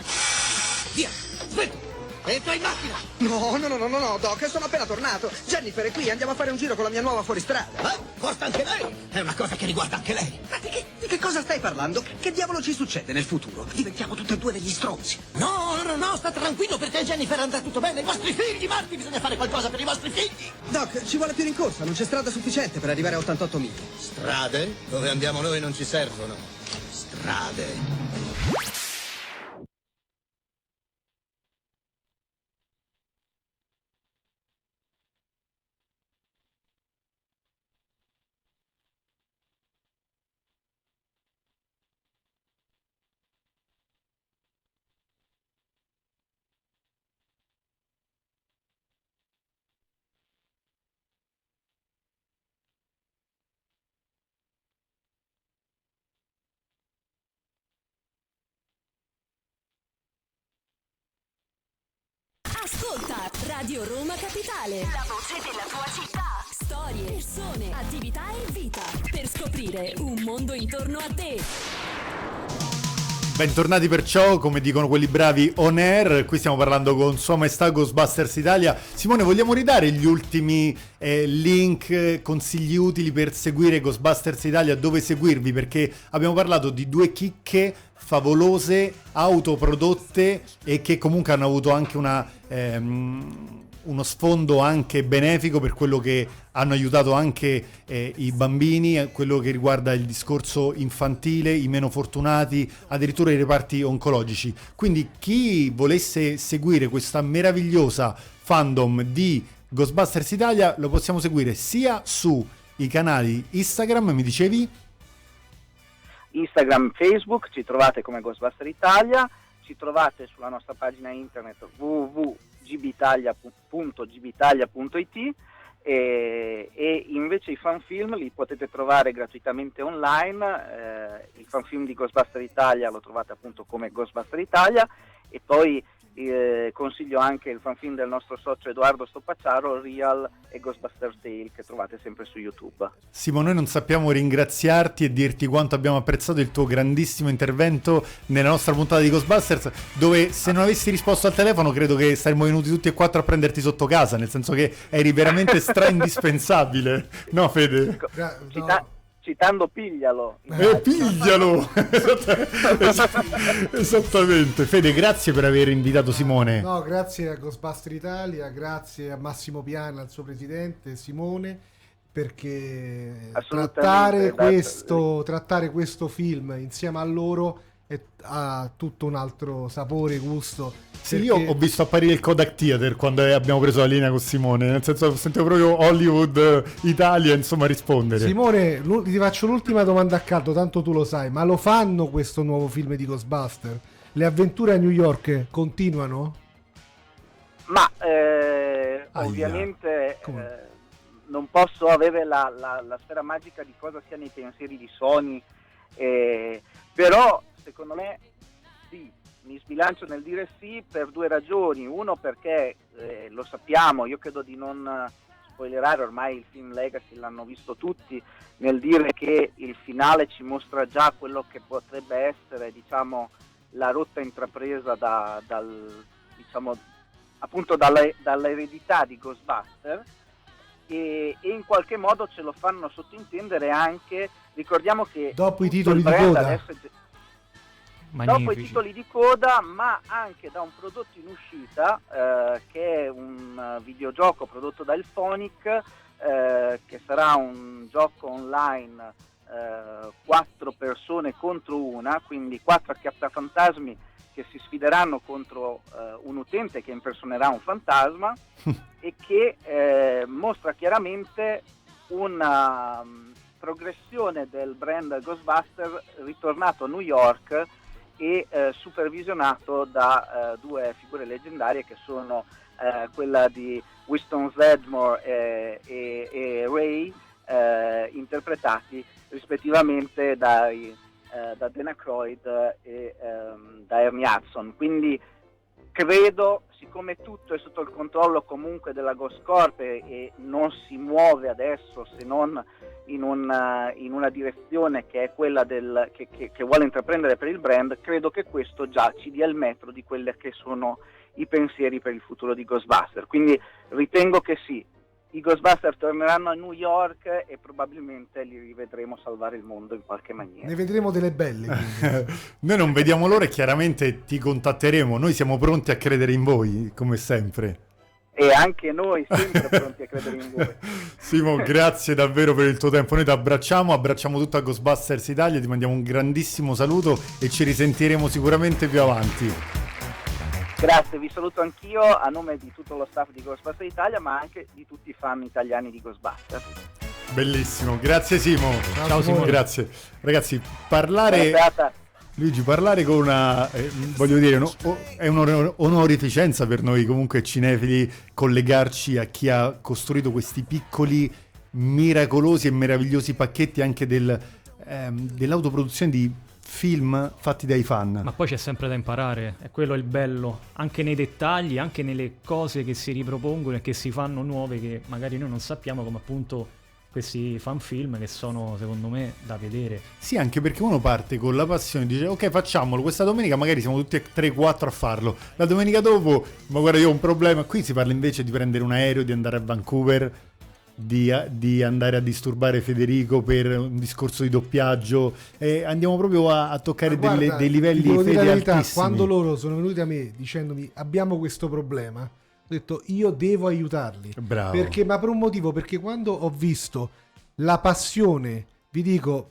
Via, smetti. Entra in macchina! No, Doc, sono appena tornato. Jennifer è qui, andiamo a fare un giro con la mia nuova fuoristrada. Forse anche lei? È una cosa che riguarda anche lei. Ma di che cosa stai parlando? Che diavolo ci succede nel futuro? Diventiamo tutti e due degli stronzi. No, sta tranquillo, perché Jennifer andrà tutto bene. I vostri figli, Marty, bisogna fare qualcosa per i vostri figli. Doc, ci vuole più rincorsa, non c'è strada sufficiente per arrivare a 88 miglia. Strade? Dove andiamo noi non ci servono. Strade. Ascolta Radio Roma Capitale, la voce della tua città. Storie, persone, attività e vita, per scoprire un mondo intorno a te. Bentornati perciò, come dicono quelli bravi, on air. Qui stiamo parlando con Sua Maestà Ghostbusters Italia. Simone, vogliamo ridare gli ultimi link, consigli utili per seguire Ghostbusters Italia, dove seguirvi? Perché abbiamo parlato di due chicche favolose, autoprodotte e che comunque hanno avuto anche una... uno sfondo anche benefico per quello che hanno aiutato anche i bambini, quello che riguarda il discorso infantile, i meno fortunati, addirittura i reparti oncologici. Quindi chi volesse seguire questa meravigliosa fandom di Ghostbusters Italia lo possiamo seguire sia sui canali Instagram, mi dicevi? Instagram, Facebook, ci trovate come Ghostbusters Italia, ci trovate sulla nostra pagina internet www.gbitalia.it e invece i fanfilm li potete trovare gratuitamente online, il fanfilm di Ghostbusters Italia lo trovate appunto come Ghostbusters Italia e poi consiglio anche il fanfilm del nostro socio Edoardo Stoppacciaro, Real e Ghostbusters Tale, che trovate sempre su YouTube. Simo, noi non sappiamo ringraziarti e dirti quanto abbiamo apprezzato il tuo grandissimo intervento nella nostra puntata di Ghostbusters, dove se non avessi risposto al telefono credo che saremmo venuti tutti e quattro a prenderti sotto casa, nel senso che eri veramente straindispensabile. No, Fede? No. Citando Piglialo. Piglialo! Esattamente. Fede, grazie per aver invitato Simone. No, grazie a Ghostbusters Italia, grazie a Massimo Piana, al suo presidente Simone, perché trattare questo film insieme a loro ha tutto un altro sapore e gusto. Sì, perché... io ho visto apparire il Kodak Theater quando abbiamo preso la linea con Simone, nel senso sentivo proprio Hollywood Italia, insomma, rispondere. Simone, ti faccio l'ultima domanda a caldo, tanto tu lo sai, ma lo fanno questo nuovo film di Ghostbusters? Le avventure a New York continuano? Ma ovviamente non posso avere la sfera magica di cosa siano i pensieri di Sony, però secondo me sì. Mi sbilancio nel dire sì per due ragioni. Uno, perché lo sappiamo, io credo di non spoilerare, ormai il film Legacy l'hanno visto tutti, nel dire che il finale ci mostra già quello che potrebbe essere, diciamo, la rotta intrapresa dall'eredità di Ghostbusters e in qualche modo ce lo fanno sottointendere anche, ricordiamo che dopo i titoli di coda. Magnifici. Dopo i titoli di coda, ma anche da un prodotto in uscita che è un videogioco prodotto dal Phonic, che sarà un gioco online 4 persone contro una, quindi 4 acchiappafantasmi che si sfideranno contro un utente che impersonerà un fantasma e che mostra chiaramente una progressione del brand Ghostbusters ritornato a New York e supervisionato da due figure leggendarie che sono quella di Winston Zeddemore e Ray, interpretati rispettivamente da Dan Aykroyd e da Ernie Hudson. Quindi credo, siccome tutto è sotto il controllo comunque della Ghost Corp e non si muove adesso se non in una direzione che è quella che vuole intraprendere per il brand, credo che questo già ci dia il metro di quelli che sono i pensieri per il futuro di Ghostbusters. Quindi ritengo che sì, i Ghostbusters torneranno a New York e probabilmente li rivedremo salvare il mondo in qualche maniera. Ne vedremo delle belle. Noi non vediamo l'ora e chiaramente ti contatteremo. Noi siamo pronti a credere in voi, come sempre. E anche noi sempre pronti a credere in voi. Simo, grazie davvero per il tuo tempo. Noi ti abbracciamo tutta Ghostbusters Italia, ti mandiamo un grandissimo saluto e ci risentiremo sicuramente più avanti. Grazie, vi saluto anch'io a nome di tutto lo staff di Ghostbusters Italia, ma anche di tutti i fan italiani di Ghostbusters. Bellissimo, grazie Simo. Ciao Simo, grazie. Ragazzi, parlare con una è un'onorificenza per noi comunque cinefili, collegarci a chi ha costruito questi piccoli miracolosi e meravigliosi pacchetti anche dell'autoproduzione di film fatti dai fan. Ma poi c'è sempre da imparare, è quello il bello, anche nei dettagli, anche nelle cose che si ripropongono e che si fanno nuove che magari noi non sappiamo, come appunto questi fan film che sono secondo me da vedere. Sì, anche perché uno parte con la passione, dice ok facciamolo questa domenica, magari siamo tutti 3-4 a farlo, la domenica dopo ma guarda io ho un problema. Qui si parla invece di prendere un aereo, di andare a Vancouver, di andare a disturbare Federico per un discorso di doppiaggio, andiamo proprio a toccare dei livelli altissimi. Quando loro sono venuti a me dicendomi abbiamo questo problema, ho detto io devo aiutarli. Bravo. Perché, ma per un motivo, perché quando ho visto la passione, vi dico,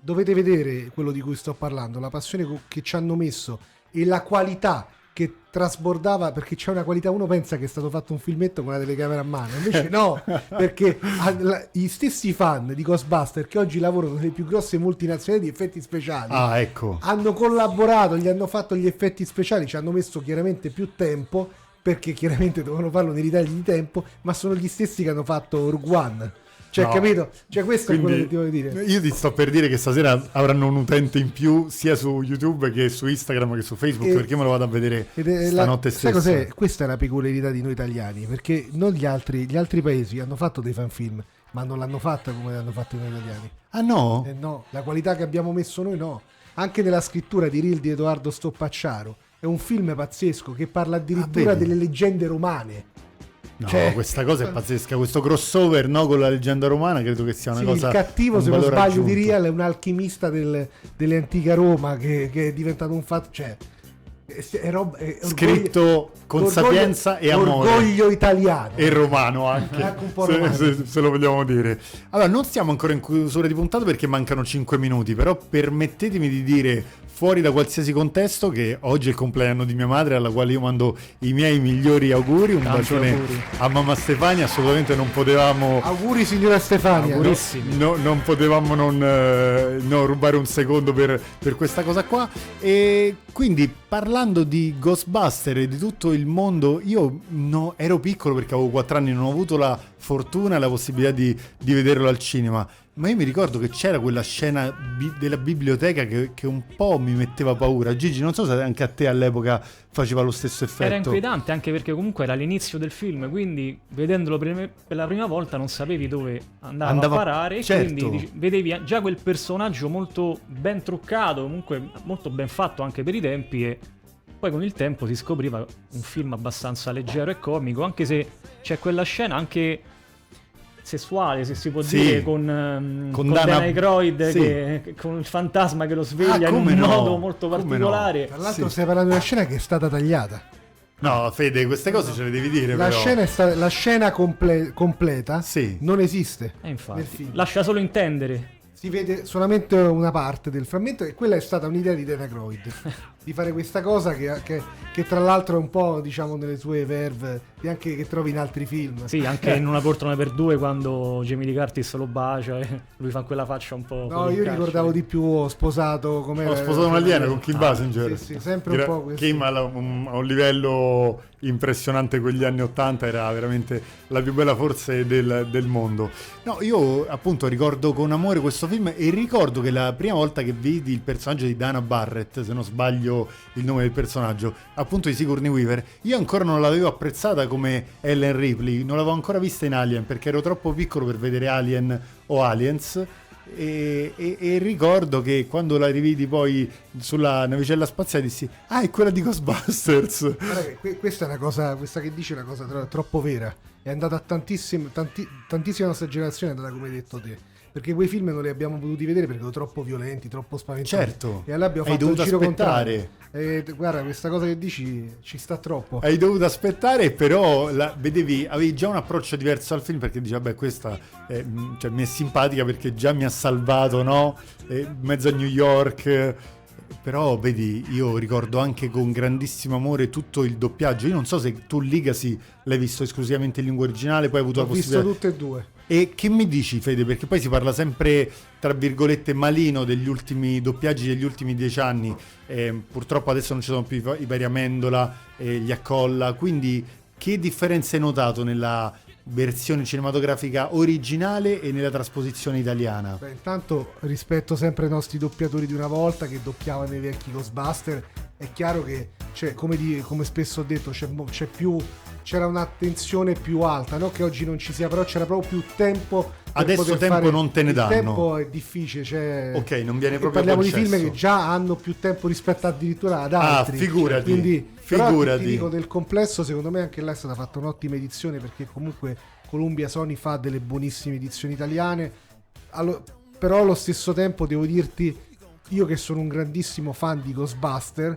dovete vedere quello di cui sto parlando, la passione che ci hanno messo e la qualità che trasbordava, perché c'è una qualità, uno pensa che è stato fatto un filmetto con la telecamera a mano, invece no, perché gli stessi fan di Ghostbusters che oggi lavorano nelle più grosse multinazionali di effetti speciali, ecco, hanno collaborato, gli hanno fatto gli effetti speciali, ci hanno messo chiaramente più tempo perché chiaramente dovevano farlo nei ritagli di tempo, ma sono gli stessi che hanno fatto Urguan. Cioè, no, capito? Cioè, questo quindi, è quello che ti voglio dire. Io ti sto per dire che stasera avranno un utente in più sia su YouTube che su Instagram che su Facebook, perché me lo vado a vedere stanotte stessa. Sai cos'è? Questa è la peculiarità di noi italiani, perché non gli altri paesi hanno fatto dei fan film, ma non l'hanno fatta come l'hanno fatto noi italiani. Ah no? No, la qualità che abbiamo messo noi no. Anche nella scrittura di Reel di Edoardo Stoppacciaro, è un film pazzesco che parla addirittura delle leggende romane. No, cioè, questa cosa è pazzesca, questo crossover, no, con la leggenda romana credo che sia una cosa. Il cattivo, se non sbaglio, aggiunto. Di Rial è un alchimista dell'antica Roma che è diventato un fatto. Cioè, è scritto con sapienza e amore. Orgoglio italiano. E romano anche. Anche un po' romano. Se lo vogliamo dire. Allora, non siamo ancora in chiusura di puntata perché mancano 5 minuti, però permettetemi di dire, fuori da qualsiasi contesto, che oggi è il compleanno di mia madre, alla quale io mando i miei migliori auguri, un bacione a mamma Stefania, assolutamente non potevamo. Auguri signora Stefania. Augurissimi. No, non potevamo non rubare un secondo per questa cosa qua. E quindi, parlando di Ghostbuster e di tutto il mondo, io ero piccolo perché avevo 4 anni, non ho avuto la fortuna e la possibilità di vederlo al cinema, ma io mi ricordo che c'era quella scena della biblioteca che un po' mi metteva paura. Gigi, non so se anche a te all'epoca faceva lo stesso effetto. Era inquietante, anche perché comunque era l'inizio del film, quindi vedendolo per la prima volta non sapevi dove andava a parare, certo. Quindi vedevi già quel personaggio molto ben truccato, comunque molto ben fatto anche per i tempi, e poi con il tempo si scopriva un film abbastanza leggero e comico, anche se c'è quella scena anche sessuale, se si può dire, con Dan Aykroyd, sì, che con il fantasma che lo sveglia in un modo molto particolare. Tra l'altro stai parlando di una scena che è stata tagliata. No, Fede, queste cose ce le devi dire. La però. Scena è stata, la scena completa, sì, non esiste. Infatti, lascia solo intendere. Si vede solamente una parte del frammento, e quella è stata un'idea di Dan Aykroyd di fare questa cosa che tra l'altro è un po', diciamo, nelle sue verve anche che trovi in altri film. Sì, anche in Una poltrona per due, quando Jamie Lee Curtis lo bacia e lui fa quella faccia un po'. No, io ricordavo di più Ho sposato un alieno con Kim Basinger. Sì, sempre un po' questo. Kim a un livello impressionante quegli anni 80, era veramente la più bella forse del mondo. No, io appunto ricordo con amore questo film, e ricordo che la prima volta che vidi il personaggio di Dana Barrett, se non sbaglio il nome del personaggio, appunto di Sigourney Weaver, io ancora non l'avevo apprezzata come Ellen Ripley, non l'avevo ancora vista in Alien perché ero troppo piccolo per vedere Alien o Aliens, e ricordo che quando la rividi poi sulla navicella spaziale dissi è quella di Ghostbusters. Questa è una cosa, questa che dice è una cosa troppo vera, è andata a tantissima nostra generazione, è andata come hai detto te, perché quei film non li abbiamo potuti vedere perché erano troppo violenti, troppo spaventosi. Certo. E allora abbiamo fatto il giro contrario. Guarda, questa cosa che dici ci sta troppo. Hai dovuto aspettare, però vedevi, avevi già un approccio diverso al film, perché dici vabbè, questa cioè, mi è simpatica perché già mi ha salvato, no? Mezzo a New York. Però vedi, io ricordo anche con grandissimo amore tutto il doppiaggio. Io non so se tu Legacy l'hai visto esclusivamente in lingua originale, poi hai avuto la possibilità. Ho visto tutte e due. E che mi dici, Fede? Perché poi si parla sempre, tra virgolette, malino degli ultimi doppiaggi degli ultimi 10 anni. Purtroppo adesso non ci sono più i Vari Amendola, gli Accolla. Quindi che differenza hai notato nella versione cinematografica originale e nella trasposizione italiana. Beh, intanto rispetto sempre ai nostri doppiatori di una volta che doppiavano i vecchi Ghostbuster, è chiaro che cioè, come spesso ho detto, c'era un'attenzione più alta, no? Che oggi non ci sia, però c'era proprio più tempo. Adesso tempo non te ne danno. Il tempo è difficile, cioè, ok, non viene proprio parliamo concesso. Di film che già hanno più tempo rispetto addirittura ad altri. Ah, figurati. Cioè, quindi figurati. Ti dico, del complesso secondo me anche là è stata fatta un'ottima edizione, perché comunque Columbia Sony fa delle buonissime edizioni italiane. Però allo stesso tempo devo dirti, io che sono un grandissimo fan di Ghostbuster,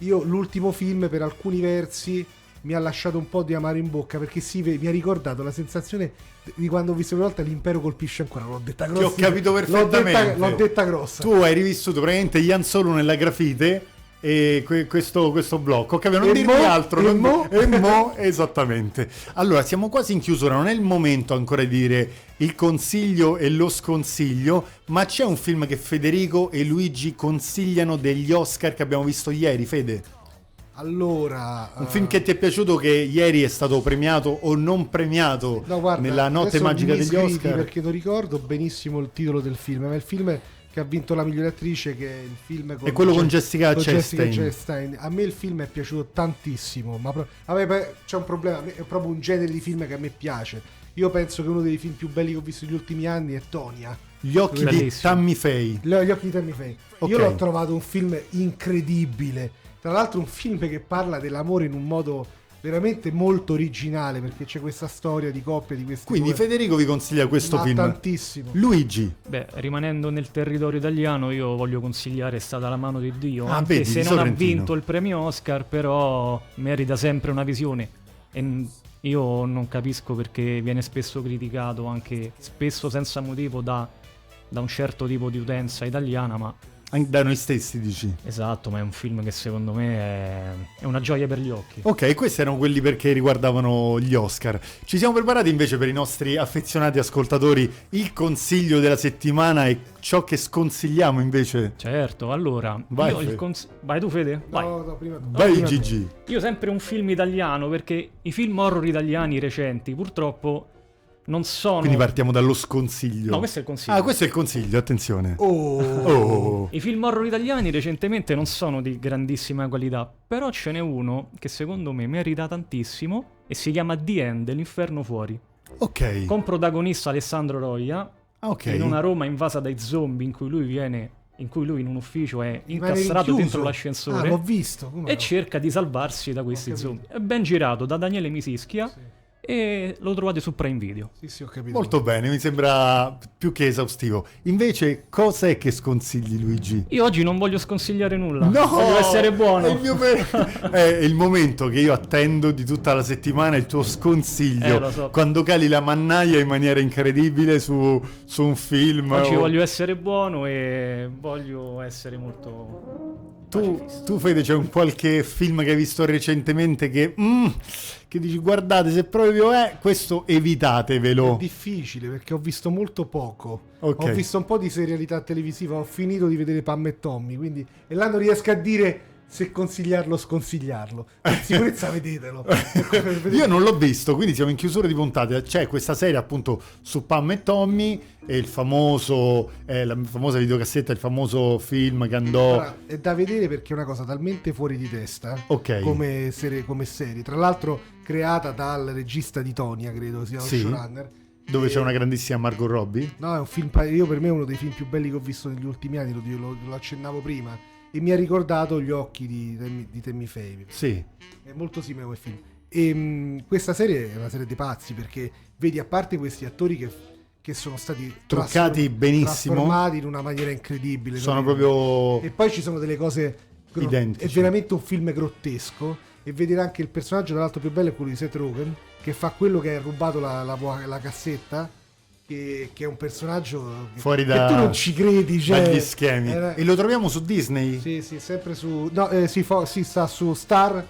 io l'ultimo film per alcuni versi mi ha lasciato un po' di amaro in bocca, perché mi ha ricordato la sensazione di quando ho visto una volta L'Impero colpisce ancora. L'ho detta grossa. Ti ho capito perfettamente. L'ho detta grossa. Tu hai rivissuto praticamente Ian Solo nella grafite e questo blocco. Capito? Non dirmi altro. Esattamente. Allora, siamo quasi in chiusura. Non è il momento ancora di dire il consiglio e lo sconsiglio, ma c'è un film che Federico e Luigi consigliano degli Oscar che abbiamo visto ieri, Fede. Allora, un film che ti è piaciuto, che ieri è stato premiato o non premiato, no, guarda, nella notte magica degli Oscar, perché non ricordo benissimo il titolo del film, ma il film che ha vinto la migliore attrice, che è il film con, è quello con Jessica Chastain. A me il film è piaciuto tantissimo, ma c'è un problema, è proprio un genere di film che a me piace. Io penso che uno dei film più belli che ho visto negli ultimi anni è Tonia. Gli occhi di Tammy Faye. Okay. Io l'ho trovato un film incredibile. Tra l'altro un film che parla dell'amore in un modo veramente molto originale, perché c'è questa storia di coppia di questi Quindi due. Federico vi consiglia questo film. Tantissimo. Luigi? Beh, rimanendo nel territorio italiano, io voglio consigliare È stata la mano di Dio, anche vedi, se non ha vinto il premio Oscar, però merita sempre una visione. E io non capisco perché viene spesso criticato, anche spesso senza motivo, da un certo tipo di utenza italiana, ma... Anche da noi stessi, dici? Esatto, ma è un film che secondo me è una gioia per gli occhi. Ok, questi erano quelli perché riguardavano gli Oscar. Ci siamo preparati invece per i nostri affezionati ascoltatori il consiglio della settimana e ciò che sconsigliamo invece. Certo, allora vai tu, Fede. Vai Gigi. Io sempre un film italiano, perché i film horror italiani recenti purtroppo non sono... Quindi partiamo dallo sconsiglio. No, questo è il consiglio. Ah, questo è il consiglio, attenzione. I film horror italiani recentemente non sono di grandissima qualità, però ce n'è uno che secondo me merita tantissimo e si chiama The End, l'Inferno Fuori. Ok. Con protagonista Alessandro Roia, in una Roma invasa dai zombie, in cui lui in un ufficio è incastrato dentro l'ascensore. L'ho visto. Cerca di salvarsi da questi zombie. È ben girato da Daniele Misischia. Sì. E lo trovate su Prime Video. Sì, ho capito. Molto bene, mi sembra più che esaustivo. Invece, cosa è che sconsigli, Luigi? Io oggi non voglio sconsigliare nulla. No, voglio essere buono. È il momento che io attendo di tutta la settimana, il tuo sconsiglio. Lo so. Quando cali la mannaia in maniera incredibile su un film. Oggi voglio essere buono e voglio essere molto... Tu Fede, c'è un qualche film che hai visto recentemente che dici guardate, se proprio è questo evitatevelo? È difficile perché ho visto molto poco. Okay. Ho visto un po' di serialità televisiva, ho finito di vedere Pam and Tommy, quindi e là non riesco a dire se consigliarlo o sconsigliarlo. Per sicurezza vedetelo. Io non l'ho visto, quindi siamo in chiusura di puntata. C'è questa serie appunto su Pam and Tommy e il famoso la famosa videocassetta, il famoso film che andò... Allora, è da vedere perché è una cosa talmente fuori di testa, okay, come serie, tra l'altro creata dal regista di Tonia, credo sia lo showrunner, dove c'è una grandissima Margot Robbie. No, è un film, io per me è uno dei film più belli che ho visto negli ultimi anni, lo accennavo prima, e mi ha ricordato Gli occhi di Tammy Faye. Sì, è molto simile quel film. E questa serie è una serie dei pazzi, perché vedi, a parte questi attori che sono stati truccati benissimo, trasformati in una maniera incredibile, sono proprio... E poi ci sono delle cose identiche. È veramente un film grottesco, e vedere anche il personaggio, tra l'altro più bello è quello di Seth Rogen, che fa quello che ha rubato la cassetta, che è un personaggio fuori da... che tu non ci credi, cioè... dagli schemi. E lo troviamo su Disney? Sì, sempre su... No, sta su Star.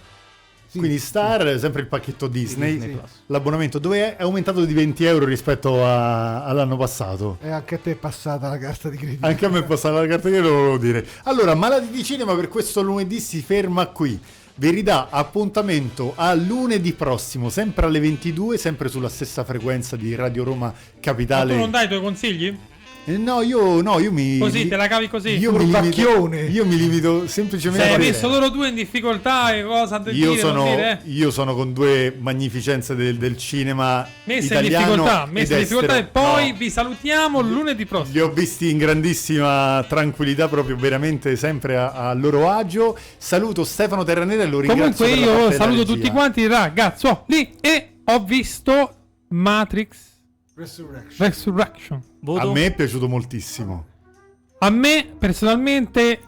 Sì, quindi Star, sempre il pacchetto Disney Plus. L'abbonamento, dove è aumentato di €20 rispetto all'anno passato. E anche a te è passata la carta di credito. Anche a me è passata la carta di credito, lo volevo dire. Allora, Malati di Cinema per questo lunedì si ferma qui. vi ridà appuntamento a lunedì prossimo, sempre alle 22, sempre sulla stessa frequenza di Radio Roma Capitale. Ma tu non dai i tuoi consigli? No, io mi... Così, te la cavi così? Io mi limito semplicemente... Sei messo solo tu in difficoltà e cosa da dire, Io sono con due magnificenze del cinema messo in difficoltà e poi vi salutiamo lunedì prossimo. Li ho visti in grandissima tranquillità, proprio veramente sempre a loro agio. Saluto Stefano Terranera e lo ringrazio. Comunque io saluto tutti quanti, ragazzo, lì, e ho visto Matrix Resurrection. Voto. A me è piaciuto moltissimo. A me personalmente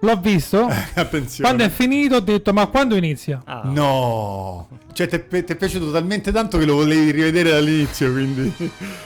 l'ho visto. Attenzione. Quando è finito ho detto: ma quando inizia? Ah. No, cioè ti è piaciuto talmente tanto che lo volevi rivedere dall'inizio, quindi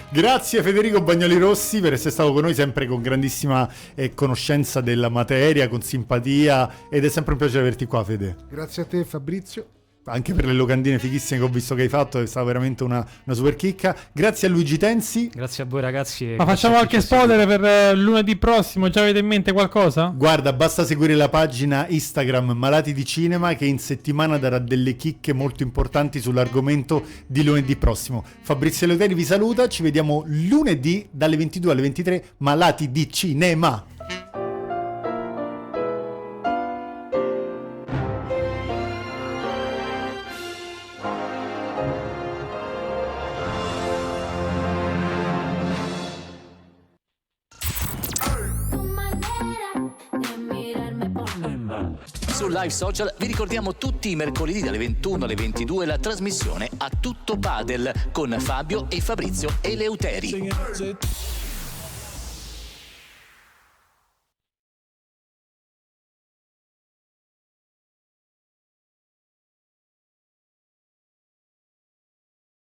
grazie Federico Bagnoli Rossi per essere stato con noi, sempre con grandissima conoscenza della materia, con simpatia, ed è sempre un piacere averti qua, Fede. Grazie a te Fabrizio, anche per le locandine fighissime che ho visto che hai fatto, è stata veramente una super chicca. Grazie a Luigi Tenzi. Grazie a voi ragazzi. Ma facciamo qualche spoiler per lunedì prossimo, già avete in mente qualcosa? Guarda, basta seguire la pagina Instagram Malati di Cinema, che in settimana darà delle chicche molto importanti sull'argomento di lunedì prossimo. Fabrizio Eleuteri vi saluta, ci vediamo lunedì dalle 22 alle 23, Malati di Cinema. Live social, vi ricordiamo tutti i mercoledì dalle 21 alle 22 la trasmissione A Tutto Padel con Fabio e Fabrizio Eleuteri.